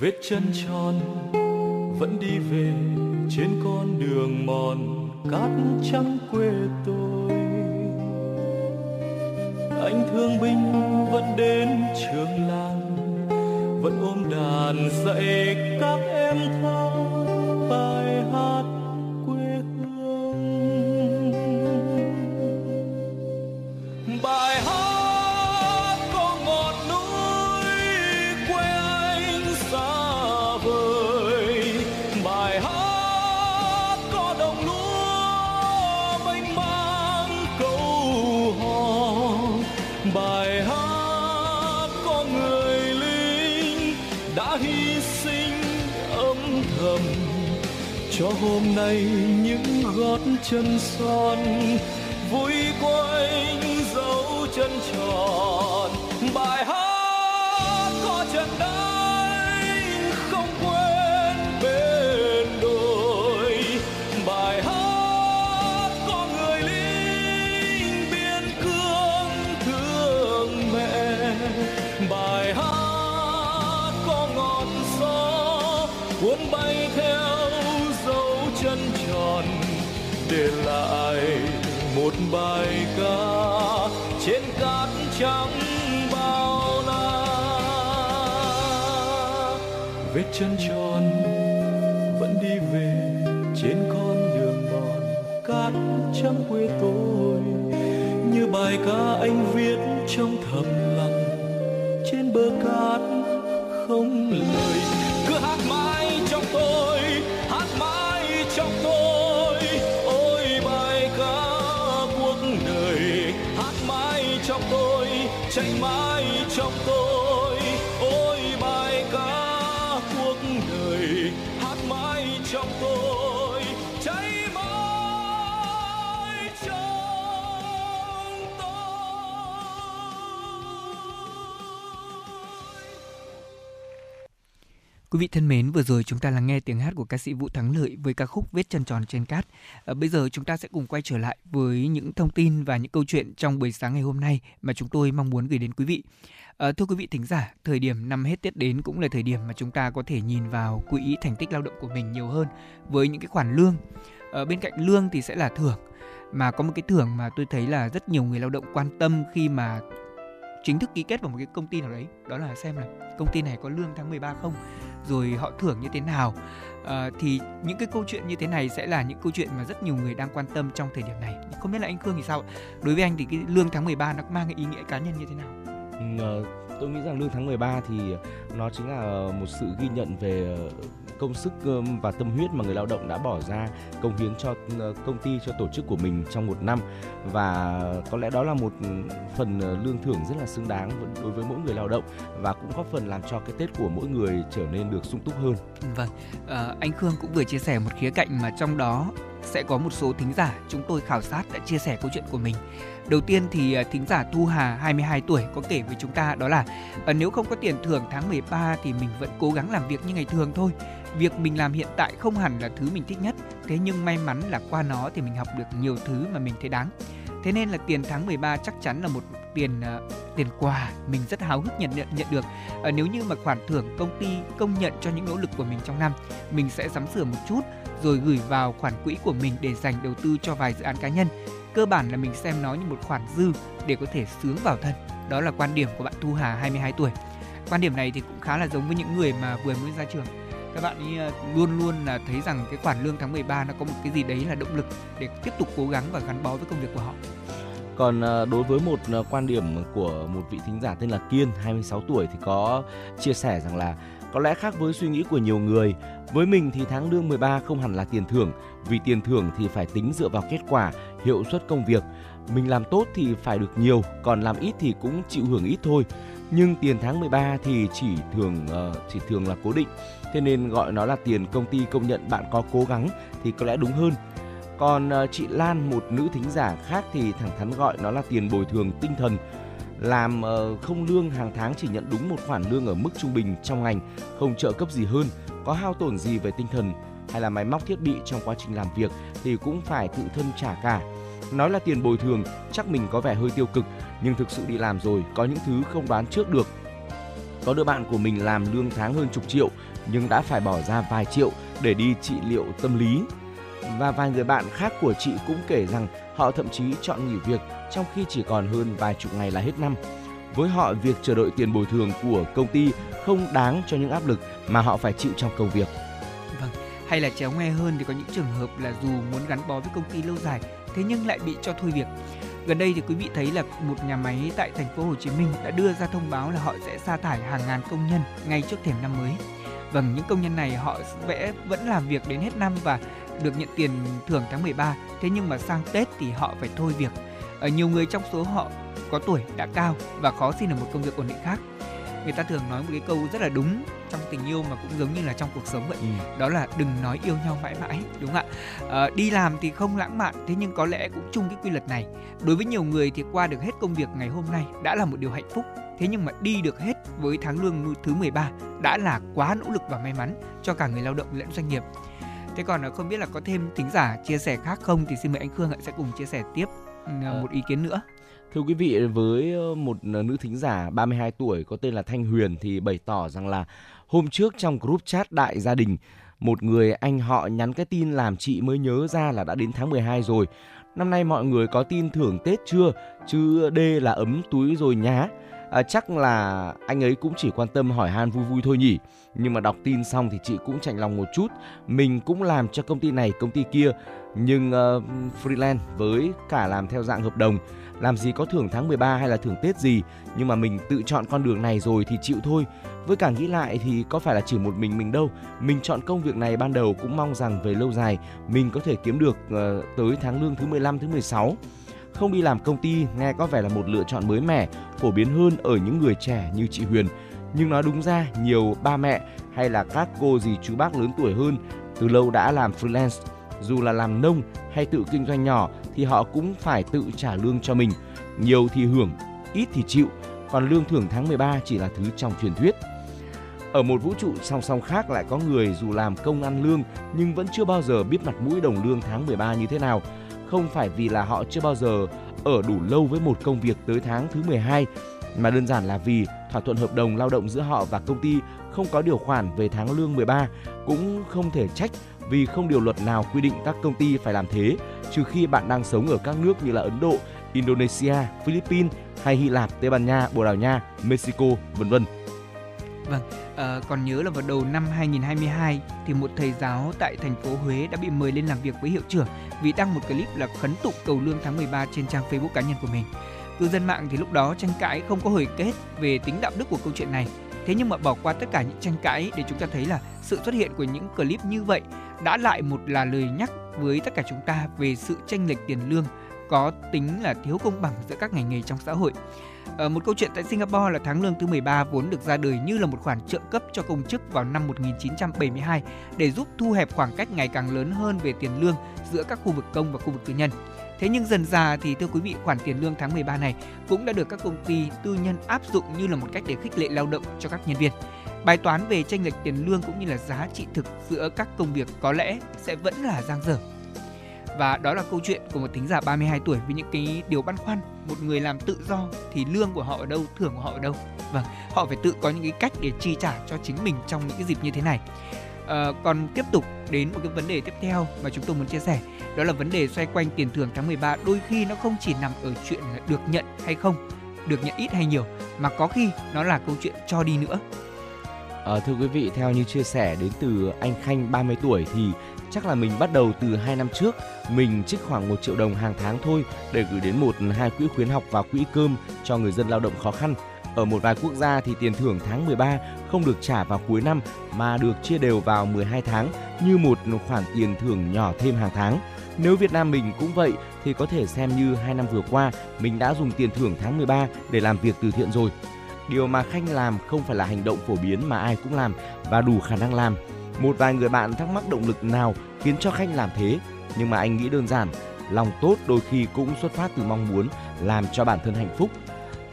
Vết chân tròn vẫn đi về trên con đường mòn cát trắng quê tôi. Anh thương binh vẫn đến trường làng, vẫn ôm đàn dạy các em thơ bài hát quê hương. Bài hát đã hy sinh âm thầm cho hôm nay những gót chân son vui quanh dấu chân tròn. Bài hát có chân đây không quên bên đồi, bài hát có người lính biên cương thương mẹ, bài hát có ngọn gió cuốn bay theo dấu chân tròn, để lại một bài ca trên cát trắng bao la. Vết chân tròn vẫn đi về trên con đường mòn cát trắng quê tôi, như bài ca anh viết trong thầm lặng trên bờ cát không lời. Cứ hát mãi trong tôi, hát mãi trong tôi, ôi bài ca cuộc đời. Hát mãi trong tôi, chạy mãi trong tôi, ôi bài ca cuộc đời. Hát mãi trong tôi, cháy mãi trong tôi. Quý vị thân mến, vừa rồi chúng ta lắng nghe tiếng hát của ca sĩ Vũ Thắng Lợi với ca khúc Vết chân tròn trên cát. À, bây giờ chúng ta sẽ cùng quay trở lại với những thông tin và những câu chuyện trong buổi sáng ngày hôm nay mà chúng tôi mong muốn gửi đến quý vị. À, thưa quý vị thính giả, thời điểm năm hết Tết đến cũng là thời điểm mà chúng ta có thể nhìn vào quỹ thành tích lao động của mình nhiều hơn với những cái khoản lương. À, bên cạnh lương thì sẽ là thưởng, mà có một cái thưởng mà tôi thấy là rất nhiều người lao động quan tâm khi mà chính thức ký kết vào một cái công ty nào đấy, đó là xem là công ty này có lương tháng mười ba không, rồi họ thưởng như thế nào. À, thì những cái câu chuyện như thế này sẽ là những câu chuyện mà rất nhiều người đang quan tâm trong thời điểm này. Không biết là anh Khương thì sao? Đối với anh thì cái lương tháng mười ba nó mang cái ý nghĩa cá nhân như thế nào? Tôi nghĩ rằng lương tháng mười ba thì nó chính là một sự ghi nhận về công sức và tâm huyết mà người lao động đã bỏ ra cống hiến cho công ty, cho tổ chức của mình trong một năm. Và có lẽ đó là một phần lương thưởng rất là xứng đáng đối với mỗi người lao động, và cũng góp phần làm cho cái Tết của mỗi người trở nên được sung túc hơn. Vâng, à, anh Khương cũng vừa chia sẻ một khía cạnh mà trong đó sẽ có một số thính giả chúng tôi khảo sát đã chia sẻ câu chuyện của mình. Đầu tiên thì thính giả Thu Hà, hai mươi hai tuổi, có kể với chúng ta đó là nếu không có tiền thưởng tháng mười ba thì mình vẫn cố gắng làm việc như ngày thường thôi. Việc mình làm hiện tại không hẳn là thứ mình thích nhất, thế nhưng may mắn là qua nó thì mình học được nhiều thứ mà mình thấy đáng. Thế nên là tiền tháng mười ba chắc chắn là một tiền uh, tiền quà mình rất háo hức nhận nhận được. Uh, nếu như mà khoản thưởng công ty công nhận cho những nỗ lực của mình trong năm, mình sẽ sắm sửa một chút rồi gửi vào khoản quỹ của mình để dành đầu tư cho vài dự án cá nhân. Cơ bản là mình xem nó như một khoản dư để có thể sướng vào thân. Đó là quan điểm của bạn Thu Hà, hai mươi hai tuổi. Quan điểm này thì cũng khá là giống với những người mà vừa mới ra trường. Các bạn ấy luôn luôn là thấy rằng cái khoản lương tháng mười ba nó có một cái gì đấy là động lực để tiếp tục cố gắng và gắn bó với công việc của họ. Còn đối với một quan điểm của một vị thính giả tên là Kiên, hai mươi sáu tuổi, thì có chia sẻ rằng là có lẽ khác với suy nghĩ của nhiều người, với mình thì tháng lương mười ba không hẳn là tiền thưởng, vì tiền thưởng thì phải tính dựa vào kết quả, hiệu suất công việc. Mình làm tốt thì phải được nhiều, còn làm ít thì cũng chịu hưởng ít thôi. Nhưng tiền tháng mười ba thì chỉ thường chỉ thường là cố định, thế nên gọi nó là tiền công ty công nhận bạn có cố gắng thì có lẽ đúng hơn. Còn chị Lan, một nữ thính giả khác, thì thẳng thắn gọi nó là tiền bồi thường tinh thần. Làm không lương hàng tháng chỉ nhận đúng một khoản lương ở mức trung bình trong ngành, không trợ cấp gì hơn, có hao tổn gì về tinh thần hay là máy móc thiết bị trong quá trình làm việc thì cũng phải tự thân trả cả. Nói là tiền bồi thường chắc mình có vẻ hơi tiêu cực, nhưng thực sự đi làm rồi có những thứ không đoán trước được. Có đứa bạn của mình làm lương tháng hơn chục triệu nhưng đã phải bỏ ra vài triệu để đi trị liệu tâm lý. Và vài người bạn khác của chị cũng kể rằng họ thậm chí chọn nghỉ việc trong khi chỉ còn hơn vài chục ngày là hết năm. Với họ, việc chờ đợi tiền bồi thường của công ty không đáng cho những áp lực mà họ phải chịu trong công việc. Vâng, hay là chéo nghe hơn thì có những trường hợp là dù muốn gắn bó với công ty lâu dài, thế nhưng lại bị cho thôi việc. Gần đây thì quý vị thấy là một nhà máy tại thành phố Hồ Chí Minh đã đưa ra thông báo là họ sẽ sa thải hàng ngàn công nhân ngay trước thềm năm mới. Vâng, những công nhân này họ sẽ vẫn làm việc đến hết năm và được nhận tiền thưởng tháng mười ba, thế nhưng mà sang Tết thì họ phải thôi việc. Ở nhiều người trong số họ có tuổi đã cao và khó xin được một công việc ổn định khác. người ta thường nói một cái câu rất là đúng trong tình yêu mà cũng giống như là trong cuộc sống vậy, ừ. đó là đừng nói yêu nhau mãi mãi, đúng không ạ? À, đi làm thì không lãng mạn, thế nhưng có lẽ cũng chung cái quy luật này. Đối với nhiều người thì qua được hết công việc ngày hôm nay đã là một điều hạnh phúc, thế nhưng mà đi được hết với tháng lương thứ mười ba đã là quá nỗ lực và may mắn cho cả người lao động lẫn doanh nghiệp. Thế còn không biết là có thêm thính giả chia sẻ khác không thì xin mời anh Khương sẽ cùng chia sẻ tiếp một ý kiến nữa. Thưa quý vị, với một nữ thính giả ba mươi hai tuổi có tên là Thanh Huyền thì bày tỏ rằng là hôm trước trong group chat đại gia đình, một người anh họ nhắn cái tin làm chị mới nhớ ra là đã đến tháng mười hai rồi. Năm nay mọi người có tin thưởng Tết chưa? Chứ đê là ấm túi rồi nhá. À, chắc là anh ấy cũng chỉ quan tâm hỏi han vui vui thôi nhỉ. Nhưng mà đọc tin xong thì chị cũng chạnh lòng một chút. Mình cũng làm cho công ty này công ty kia, nhưng uh, freelance với cả làm theo dạng hợp đồng, làm gì có thưởng tháng mười ba hay là thưởng Tết gì. Nhưng mà mình tự chọn con đường này rồi thì chịu thôi. Với cả nghĩ lại thì có phải là chỉ một mình mình đâu. Mình chọn công việc này ban đầu cũng mong rằng về lâu dài mình có thể kiếm được uh, tới tháng lương thứ mười lăm, thứ mười sáu. Không đi làm công ty nghe có vẻ là một lựa chọn mới mẻ, phổ biến hơn ở những người trẻ như chị Huyền. Nhưng nói đúng ra, nhiều ba mẹ hay là các cô dì chú bác lớn tuổi hơn từ lâu đã làm freelance. Dù là làm nông hay tự kinh doanh nhỏ thì họ cũng phải tự trả lương cho mình. Nhiều thì hưởng, ít thì chịu, còn lương thưởng tháng mười ba chỉ là thứ trong truyền thuyết. Ở một vũ trụ song song khác lại có người dù làm công ăn lương nhưng vẫn chưa bao giờ biết mặt mũi đồng lương tháng mười ba như thế nào. Không phải vì là họ chưa bao giờ ở đủ lâu với một công việc tới tháng thứ mười hai, mà đơn giản là vì thỏa thuận hợp đồng lao động giữa họ và công ty không có điều khoản về tháng lương mười ba. Cũng không thể trách vì không điều luật nào quy định các công ty phải làm thế, trừ khi bạn đang sống ở các nước như là Ấn Độ, Indonesia, Philippines hay Hy Lạp, Tây Ban Nha, Bồ Đào Nha, Mexico, vân vân. Vâng, à, còn nhớ là vào đầu năm hai nghìn hai mươi hai thì một thầy giáo tại thành phố Huế đã bị mời lên làm việc với hiệu trưởng vì đăng một clip là khấn tụng cầu lương tháng mười ba trên trang Facebook cá nhân của mình. Cư dân mạng thì lúc đó tranh cãi không có hồi kết về tính đạo đức của câu chuyện này. Thế nhưng mà bỏ qua tất cả những tranh cãi để chúng ta thấy là sự xuất hiện của những clip như vậy đã lại một là lời nhắc với tất cả chúng ta về sự chênh lệch tiền lương có tính là thiếu công bằng giữa các ngành nghề trong xã hội. Ở một câu chuyện tại Singapore là tháng lương thứ mười ba vốn được ra đời như là một khoản trợ cấp cho công chức vào năm một nghìn chín trăm bảy mươi hai để giúp thu hẹp khoảng cách ngày càng lớn hơn về tiền lương giữa các khu vực công và khu vực tư nhân. Thế nhưng dần dà thì thưa quý vị, khoản tiền lương tháng mười ba này cũng đã được các công ty tư nhân áp dụng như là một cách để khích lệ lao động cho các nhân viên. Bài toán về chênh lệch tiền lương cũng như là giá trị thực giữa các công việc có lẽ sẽ vẫn là dang dở. Và đó là câu chuyện của một thính giả ba mươi hai tuổi với những cái điều băn khoăn. Một người làm tự do thì lương của họ ở đâu, thưởng của họ ở đâu? Vâng, họ phải tự có những cái cách để chi trả cho chính mình trong những cái dịp như thế này. À, còn tiếp tục đến một cái vấn đề tiếp theo mà chúng tôi muốn chia sẻ. Đó là vấn đề xoay quanh tiền thưởng tháng mười ba. Đôi khi nó không chỉ nằm ở chuyện là được nhận hay không, được nhận ít hay nhiều, mà có khi nó là câu chuyện cho đi nữa. À, thưa quý vị, theo như chia sẻ đến từ anh Khanh ba mươi tuổi thì chắc là mình bắt đầu từ hai năm trước, mình trích khoảng một triệu đồng hàng tháng thôi để gửi đến một hai quỹ khuyến học và quỹ cơm cho người dân lao động khó khăn. Ở một vài quốc gia thì tiền thưởng tháng mười ba không được trả vào cuối năm mà được chia đều vào mười hai tháng như một khoản tiền thưởng nhỏ thêm hàng tháng. Nếu Việt Nam mình cũng vậy thì có thể xem như hai năm vừa qua mình đã dùng tiền thưởng tháng mười ba để làm việc từ thiện rồi. Điều mà Khanh làm không phải là hành động phổ biến mà ai cũng làm và đủ khả năng làm. Một vài người bạn thắc mắc động lực nào khiến cho Khanh làm thế, nhưng mà anh nghĩ đơn giản, lòng tốt đôi khi cũng xuất phát từ mong muốn làm cho bản thân hạnh phúc.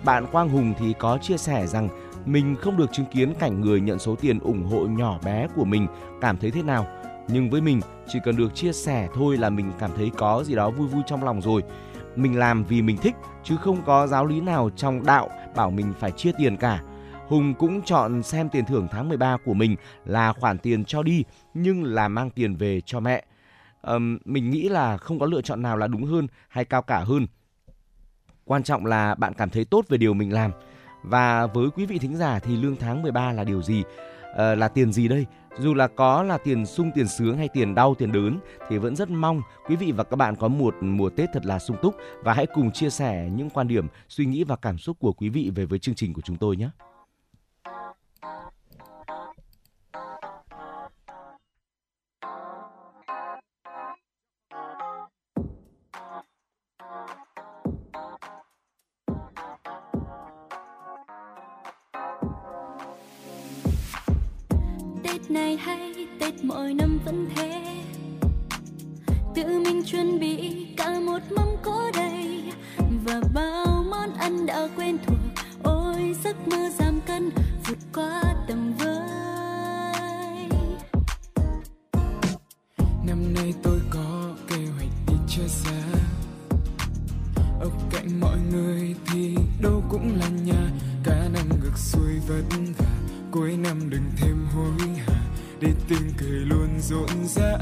Bạn Quang Hùng thì có chia sẻ rằng mình không được chứng kiến cảnh người nhận số tiền ủng hộ nhỏ bé của mình cảm thấy thế nào, nhưng với mình chỉ cần được chia sẻ thôi là mình cảm thấy có gì đó vui vui trong lòng rồi. Mình làm vì mình thích chứ không có giáo lý nào trong đạo bảo mình phải chia tiền cả. Hùng cũng chọn xem tiền thưởng tháng mười ba của mình là khoản tiền cho đi nhưng là mang tiền về cho mẹ. À, mình nghĩ là không có lựa chọn nào là đúng hơn hay cao cả hơn. Quan trọng là bạn cảm thấy tốt về điều mình làm. Và với quý vị thính giả thì lương tháng mười ba là điều gì? À, là tiền gì đây? Dù là có là tiền sung, tiền sướng hay tiền đau, tiền đớn thì vẫn rất mong quý vị và các bạn có một mùa Tết thật là sung túc. Và hãy cùng chia sẻ những quan điểm, suy nghĩ và cảm xúc của quý vị về với chương trình của chúng tôi nhé. Tết này hay Tết mỗi năm vẫn thế, tự mình chuẩn bị cả một mâm cỗ đầy và bao món ăn đã quen thuộc. Ôi giấc mơ giảm cân vượt qua tầm với. Năm nay tôi có kế hoạch đi chơi xa, ở cạnh mọi người thì đâu cũng là nhà. Cả năm ngược xuôi vất vả, cuối năm đừng thêm hối hả, để tình cười luôn rộn rã.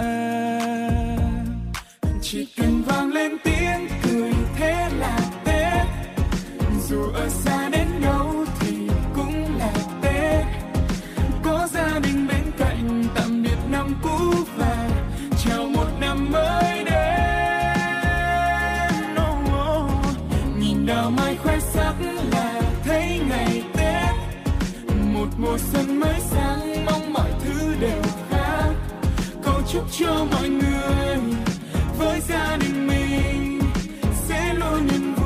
Chỉ cần vang lên tiếng cười thế là Tết, dù ở xa đến đâu thì cũng là Tết. Có gia đình bên cạnh, tạm biệt năm cũ và chào một năm mới đến. Oh, oh. Nhìn đào mai khoe sắc là thấy ngày Tết, một mùa xuân mới sáng, mong mọi thứ đều khác. Cầu chúc cho mọi người với gia đình mình sẽ luôn niềm vui.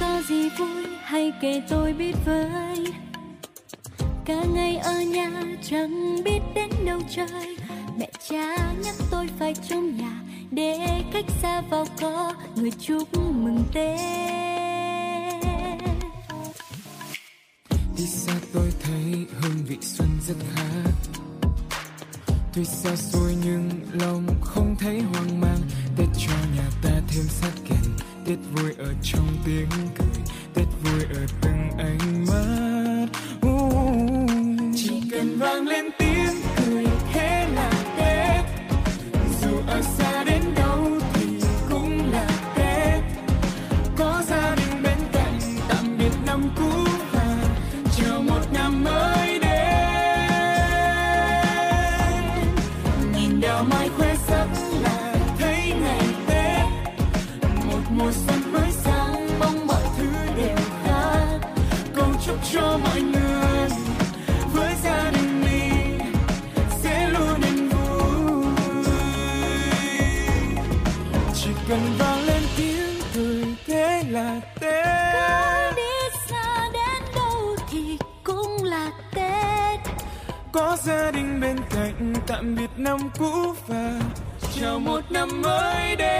Có gì vui hay kể tôi biết với. Cả ngày ở nhà chẳng biết đến đâu chơi, mẹ cha nhắc tôi phải trong nhà để cách xa vào có người chúc mừng Tết. Đi xa tôi thấy hương vị xuân rất khác, tuy xa xôi nhưng lòng không thấy hoang mang. Tết cho nhà ta thêm sát kèn, Tết vui ở trong tiếng cười, Tết vui ở từng ánh mắt. Cần vang lên tiếng cười thế là Tết, dù ở xa đến đâu thì cũng là Tết. Có gia đình bên cạnh, tạm biệt năm cũ và chờ một năm mới đến. Nhìn đào mai khoe sắc là thấy ngày Tết, một mùa xuân mới sáng, mong mọi thứ đều khác. Cầu chúc cho mọi người với gia đình mình sẽ luôn niềm vui. Chỉ cần vang lên tiếng cười thế là Tết, có đi xa đến đâu thì cũng là Tết. Có gia đình bên cạnh, tạm biệt năm cũ và chào một năm mới đến.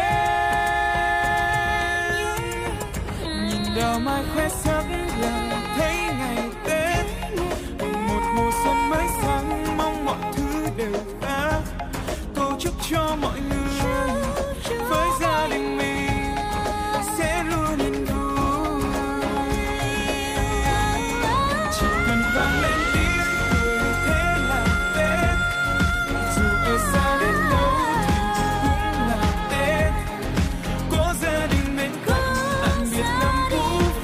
Nhìn đào mai khoe sắc là thấy ngày Tết, mùa xuân mới sáng, mong mọi thứ đều đã. Cầu chúc cho mọi người với gia đình mình sẽ luôn yên vui. Chỉ cần vang lên tiếng cười thế là Tết, dù ở xa đến đâu thì cũng là Tết. Có gia đình bên cạnh, tạm biệt năm cũ và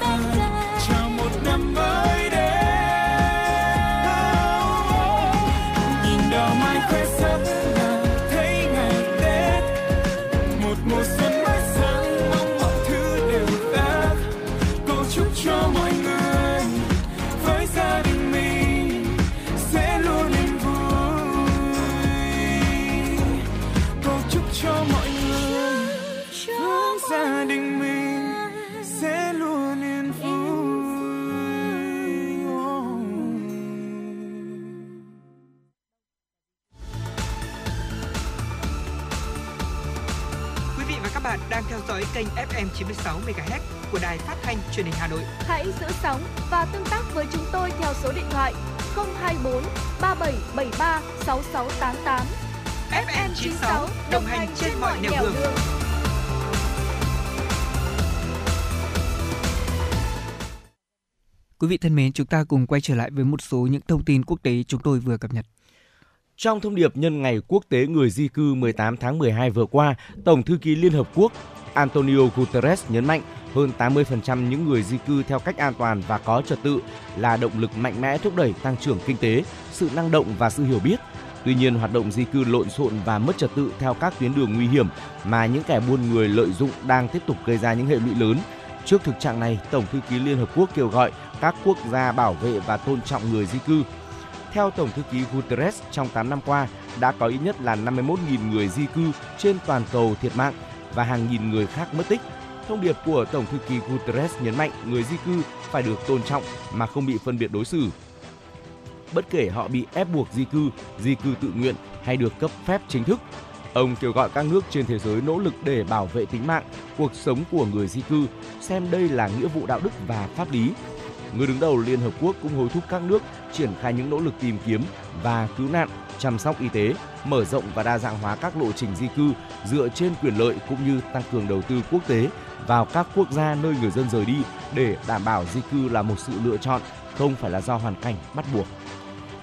chào một năm mới đến. Đang theo dõi kênh ép em chín mươi sáu MHz của Đài Phát Thanh Truyền hình Hà Nội. Hãy giữ sóng và tương tác với chúng tôi theo số điện thoại không hai bốn ba bảy bảy ba sáu sáu tám tám. ép em chín mươi sáu đồng hành trên mọi nẻo đường. đường. Quý vị thân mến, chúng ta cùng quay trở lại với một số những thông tin quốc tế chúng tôi vừa cập nhật. Trong thông điệp nhân ngày quốc tế người di cư mười tám tháng mười hai vừa qua, Tổng thư ký Liên Hợp Quốc Antonio Guterres nhấn mạnh hơn tám mươi phần trăm những người di cư theo cách an toàn và có trật tự là động lực mạnh mẽ thúc đẩy tăng trưởng kinh tế, sự năng động và sự hiểu biết. Tuy nhiên, hoạt động di cư lộn xộn và mất trật tự theo các tuyến đường nguy hiểm mà những kẻ buôn người lợi dụng đang tiếp tục gây ra những hệ lụy lớn. Trước thực trạng này, Tổng thư ký Liên Hợp Quốc kêu gọi các quốc gia bảo vệ và tôn trọng người di cư. Theo Tổng thư ký Guterres, trong tám năm qua, đã có ít nhất là năm mươi mốt nghìn người di cư trên toàn cầu thiệt mạng và hàng nghìn người khác mất tích. Thông điệp của Tổng thư ký Guterres nhấn mạnh người di cư phải được tôn trọng mà không bị phân biệt đối xử. Bất kể họ bị ép buộc di cư, di cư tự nguyện hay được cấp phép chính thức. Ông kêu gọi các nước trên thế giới nỗ lực để bảo vệ tính mạng, cuộc sống của người di cư, xem đây là nghĩa vụ đạo đức và pháp lý. Người đứng đầu Liên Hợp Quốc cũng hối thúc các nước triển khai những nỗ lực tìm kiếm và cứu nạn, chăm sóc y tế, mở rộng và đa dạng hóa các lộ trình di cư dựa trên quyền lợi cũng như tăng cường đầu tư quốc tế vào các quốc gia nơi người dân rời đi để đảm bảo di cư là một sự lựa chọn, không phải là do hoàn cảnh bắt buộc.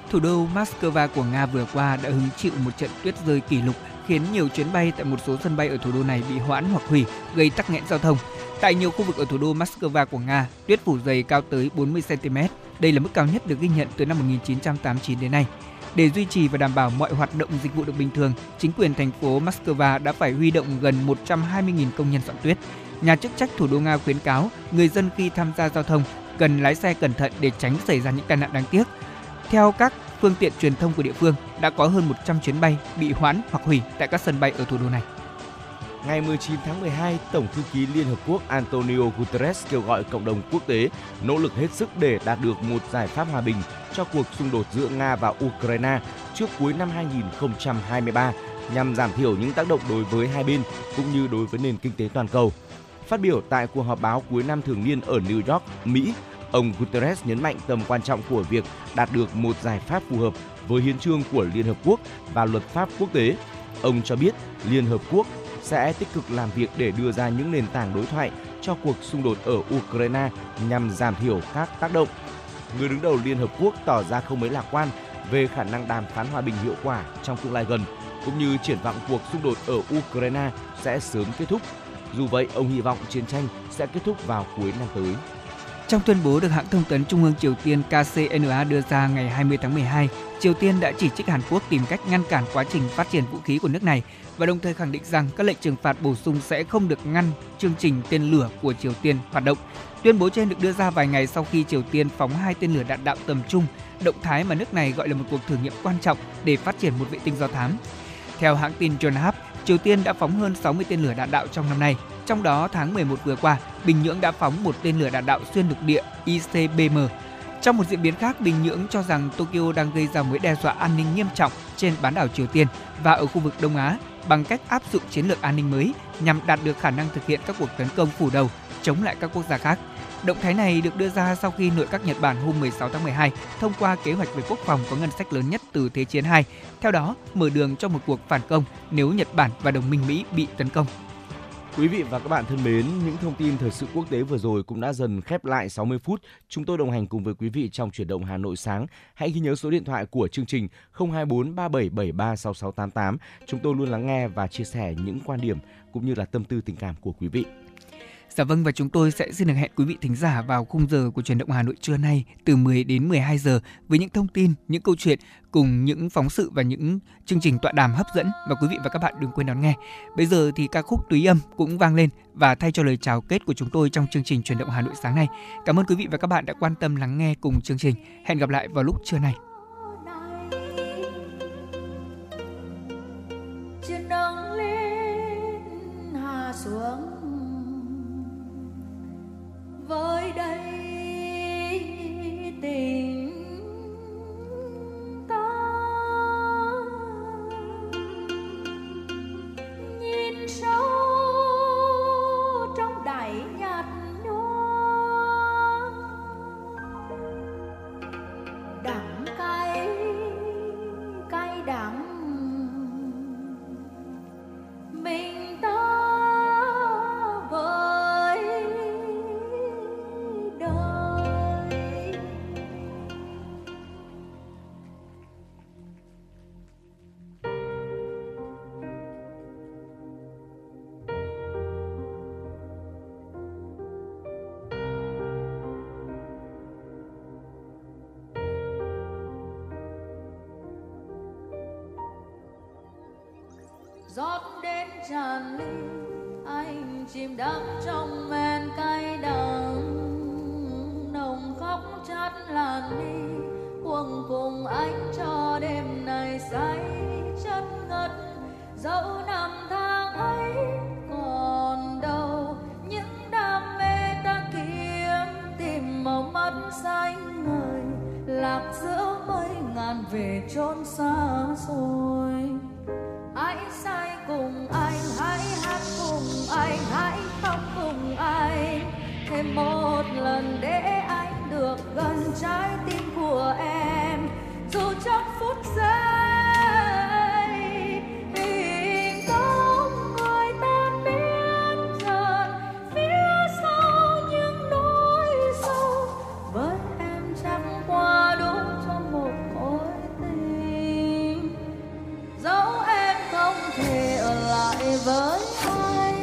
Thủ đô Moscow của Nga vừa qua đã hứng chịu một trận tuyết rơi kỷ lục khiến nhiều chuyến bay tại một số sân bay ở thủ đô này bị hoãn hoặc hủy, gây tắc nghẽn giao thông. Tại nhiều khu vực ở thủ đô Moscow của Nga, tuyết phủ dày cao tới bốn mươi xăng ti mét. Đây là mức cao nhất được ghi nhận từ năm một nghìn chín trăm tám mươi chín đến nay. Để duy trì và đảm bảo mọi hoạt động dịch vụ được bình thường, chính quyền thành phố Moscow đã phải huy động gần một trăm hai mươi nghìn công nhân dọn tuyết. Nhà chức trách thủ đô Nga khuyến cáo người dân khi tham gia giao thông cần lái xe cẩn thận để tránh xảy ra những tai nạn đáng tiếc. Theo các phương tiện truyền thông của địa phương, đã có hơn một trăm chuyến bay bị hoãn hoặc hủy tại các sân bay ở thủ đô này. Ngày mười chín tháng mười hai, Tổng thư ký Liên Hợp Quốc Antonio Guterres kêu gọi cộng đồng quốc tế nỗ lực hết sức để đạt được một giải pháp hòa bình cho cuộc xung đột giữa Nga và Ukraine trước cuối năm hai nghìn không trăm hai mươi ba nhằm giảm thiểu những tác động đối với hai bên cũng như đối với nền kinh tế toàn cầu. Phát biểu tại cuộc họp báo cuối năm thường niên ở New York, Mỹ, ông Guterres nhấn mạnh tầm quan trọng của việc đạt được một giải pháp phù hợp với hiến chương của Liên Hợp Quốc và luật pháp quốc tế. Ông cho biết Liên Hợp Quốc sẽ tích cực làm việc để đưa ra những nền tảng đối thoại cho cuộc xung đột ở Ukraine nhằm giảm thiểu các tác động. Người đứng đầu Liên Hợp Quốc tỏ ra không mấy lạc quan về khả năng đàm phán hòa bình hiệu quả trong tương lai gần, cũng như triển vọng cuộc xung đột ở Ukraine sẽ sớm kết thúc. Dù vậy, ông hy vọng chiến tranh sẽ kết thúc vào cuối năm tới. Trong tuyên bố được hãng thông tấn Trung ương Triều Tiên K C N A đưa ra ngày hai mươi tháng mười hai, Triều Tiên đã chỉ trích Hàn Quốc tìm cách ngăn cản quá trình phát triển vũ khí của nước này và đồng thời khẳng định rằng các lệnh trừng phạt bổ sung sẽ không được ngăn chương trình tên lửa của Triều Tiên hoạt động. Tuyên bố trên được đưa ra vài ngày sau khi Triều Tiên phóng hai tên lửa đạn đạo tầm trung, động thái mà nước này gọi là một cuộc thử nghiệm quan trọng để phát triển một vệ tinh do thám. Theo hãng tin Yonhap, Triều Tiên đã phóng hơn sáu mươi tên lửa đạn đạo trong năm nay. Trong đó, tháng mười một vừa qua, Bình Nhưỡng đã phóng một tên lửa đạn đạo xuyên lục địa I C B M. Trong một diễn biến khác, Bình Nhưỡng cho rằng Tokyo đang gây ra mối đe dọa an ninh nghiêm trọng trên bán đảo Triều Tiên và ở khu vực Đông Á bằng cách áp dụng chiến lược an ninh mới nhằm đạt được khả năng thực hiện các cuộc tấn công phủ đầu chống lại các quốc gia khác. Động thái này được đưa ra sau khi nội các Nhật Bản hôm mười sáu tháng mười hai thông qua kế hoạch về quốc phòng có ngân sách lớn nhất từ Thế chiến hai, theo đó mở đường cho một cuộc phản công nếu Nhật Bản và đồng minh Mỹ bị tấn công. Quý vị và các bạn thân mến, những thông tin thời sự quốc tế vừa rồi cũng đã dần khép lại sáu mươi phút. Chúng tôi đồng hành cùng với quý vị trong Chuyển động Hà Nội sáng. Hãy ghi nhớ số điện thoại của chương trình không hai bốn ba bảy bảy ba sáu sáu tám tám. Chúng tôi luôn lắng nghe và chia sẻ những quan điểm cũng như là tâm tư tình cảm của quý vị. Dạ vâng, và chúng tôi sẽ xin được hẹn quý vị thính giả vào khung giờ của Chuyển động Hà Nội trưa nay từ mười đến mười hai giờ với những thông tin, những câu chuyện cùng những phóng sự và những chương trình tọa đàm hấp dẫn mà quý vị và các bạn đừng quên đón nghe. Bây giờ thì ca khúc Túy Âm cũng vang lên và thay cho lời chào kết của chúng tôi trong chương trình Chuyển động Hà Nội sáng nay. Cảm ơn quý vị và các bạn đã quan tâm lắng nghe cùng chương trình. Hẹn gặp lại vào lúc trưa nay. Với đây tình ta nhìn sâu trong đáy nhạt nhòa đắng cay cay đắng mình ta rót đến tràn ly, anh chìm đắm trong men cay đắng, nồng khóc chát làn mi, cuồng cùng anh cho đêm này say chất ngất. Dẫu năm tháng ấy còn đâu, những đam mê ta kiếm tìm màu mắt xanh ngời, lạc giữa mây ngàn về chốn xa xôi. Hãy say cùng anh, hãy hát cùng anh, hãy khóc cùng anh, thêm một lần để anh được gần trái tim của em, dù trong phút giây. Với anh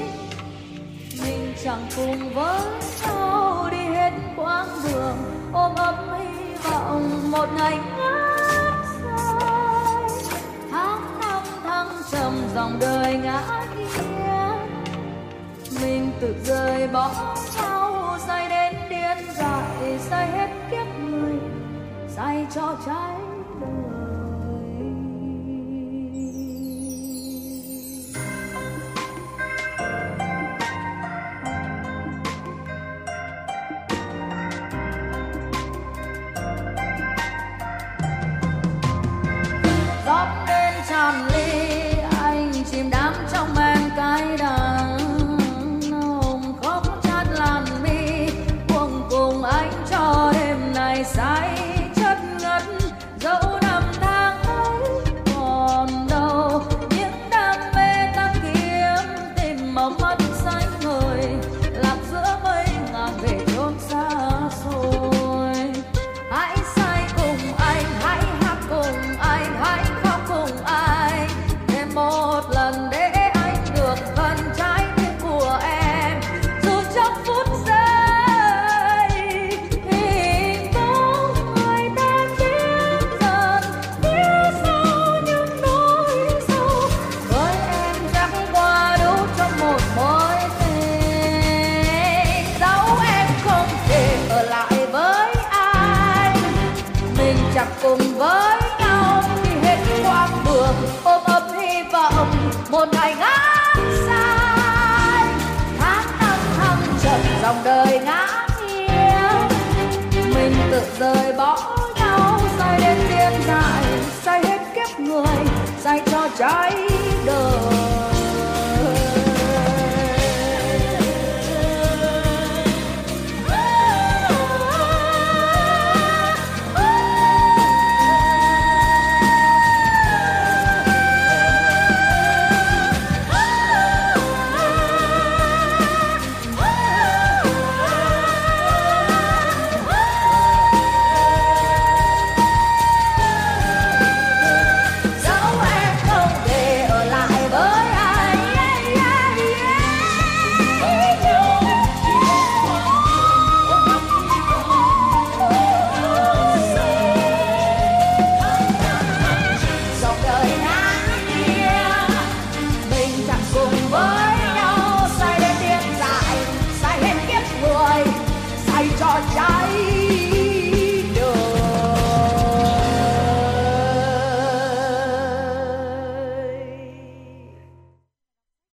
mình chẳng cùng với nhau đi hết quãng đường, ôm ấp hy vọng một ngày ngát say. Tháng năm thăng trầm dòng đời ngã kia, mình tự rời bỏ nhau, say đến điên dại, say hết kiếp người, say cho trái đời. Cùng với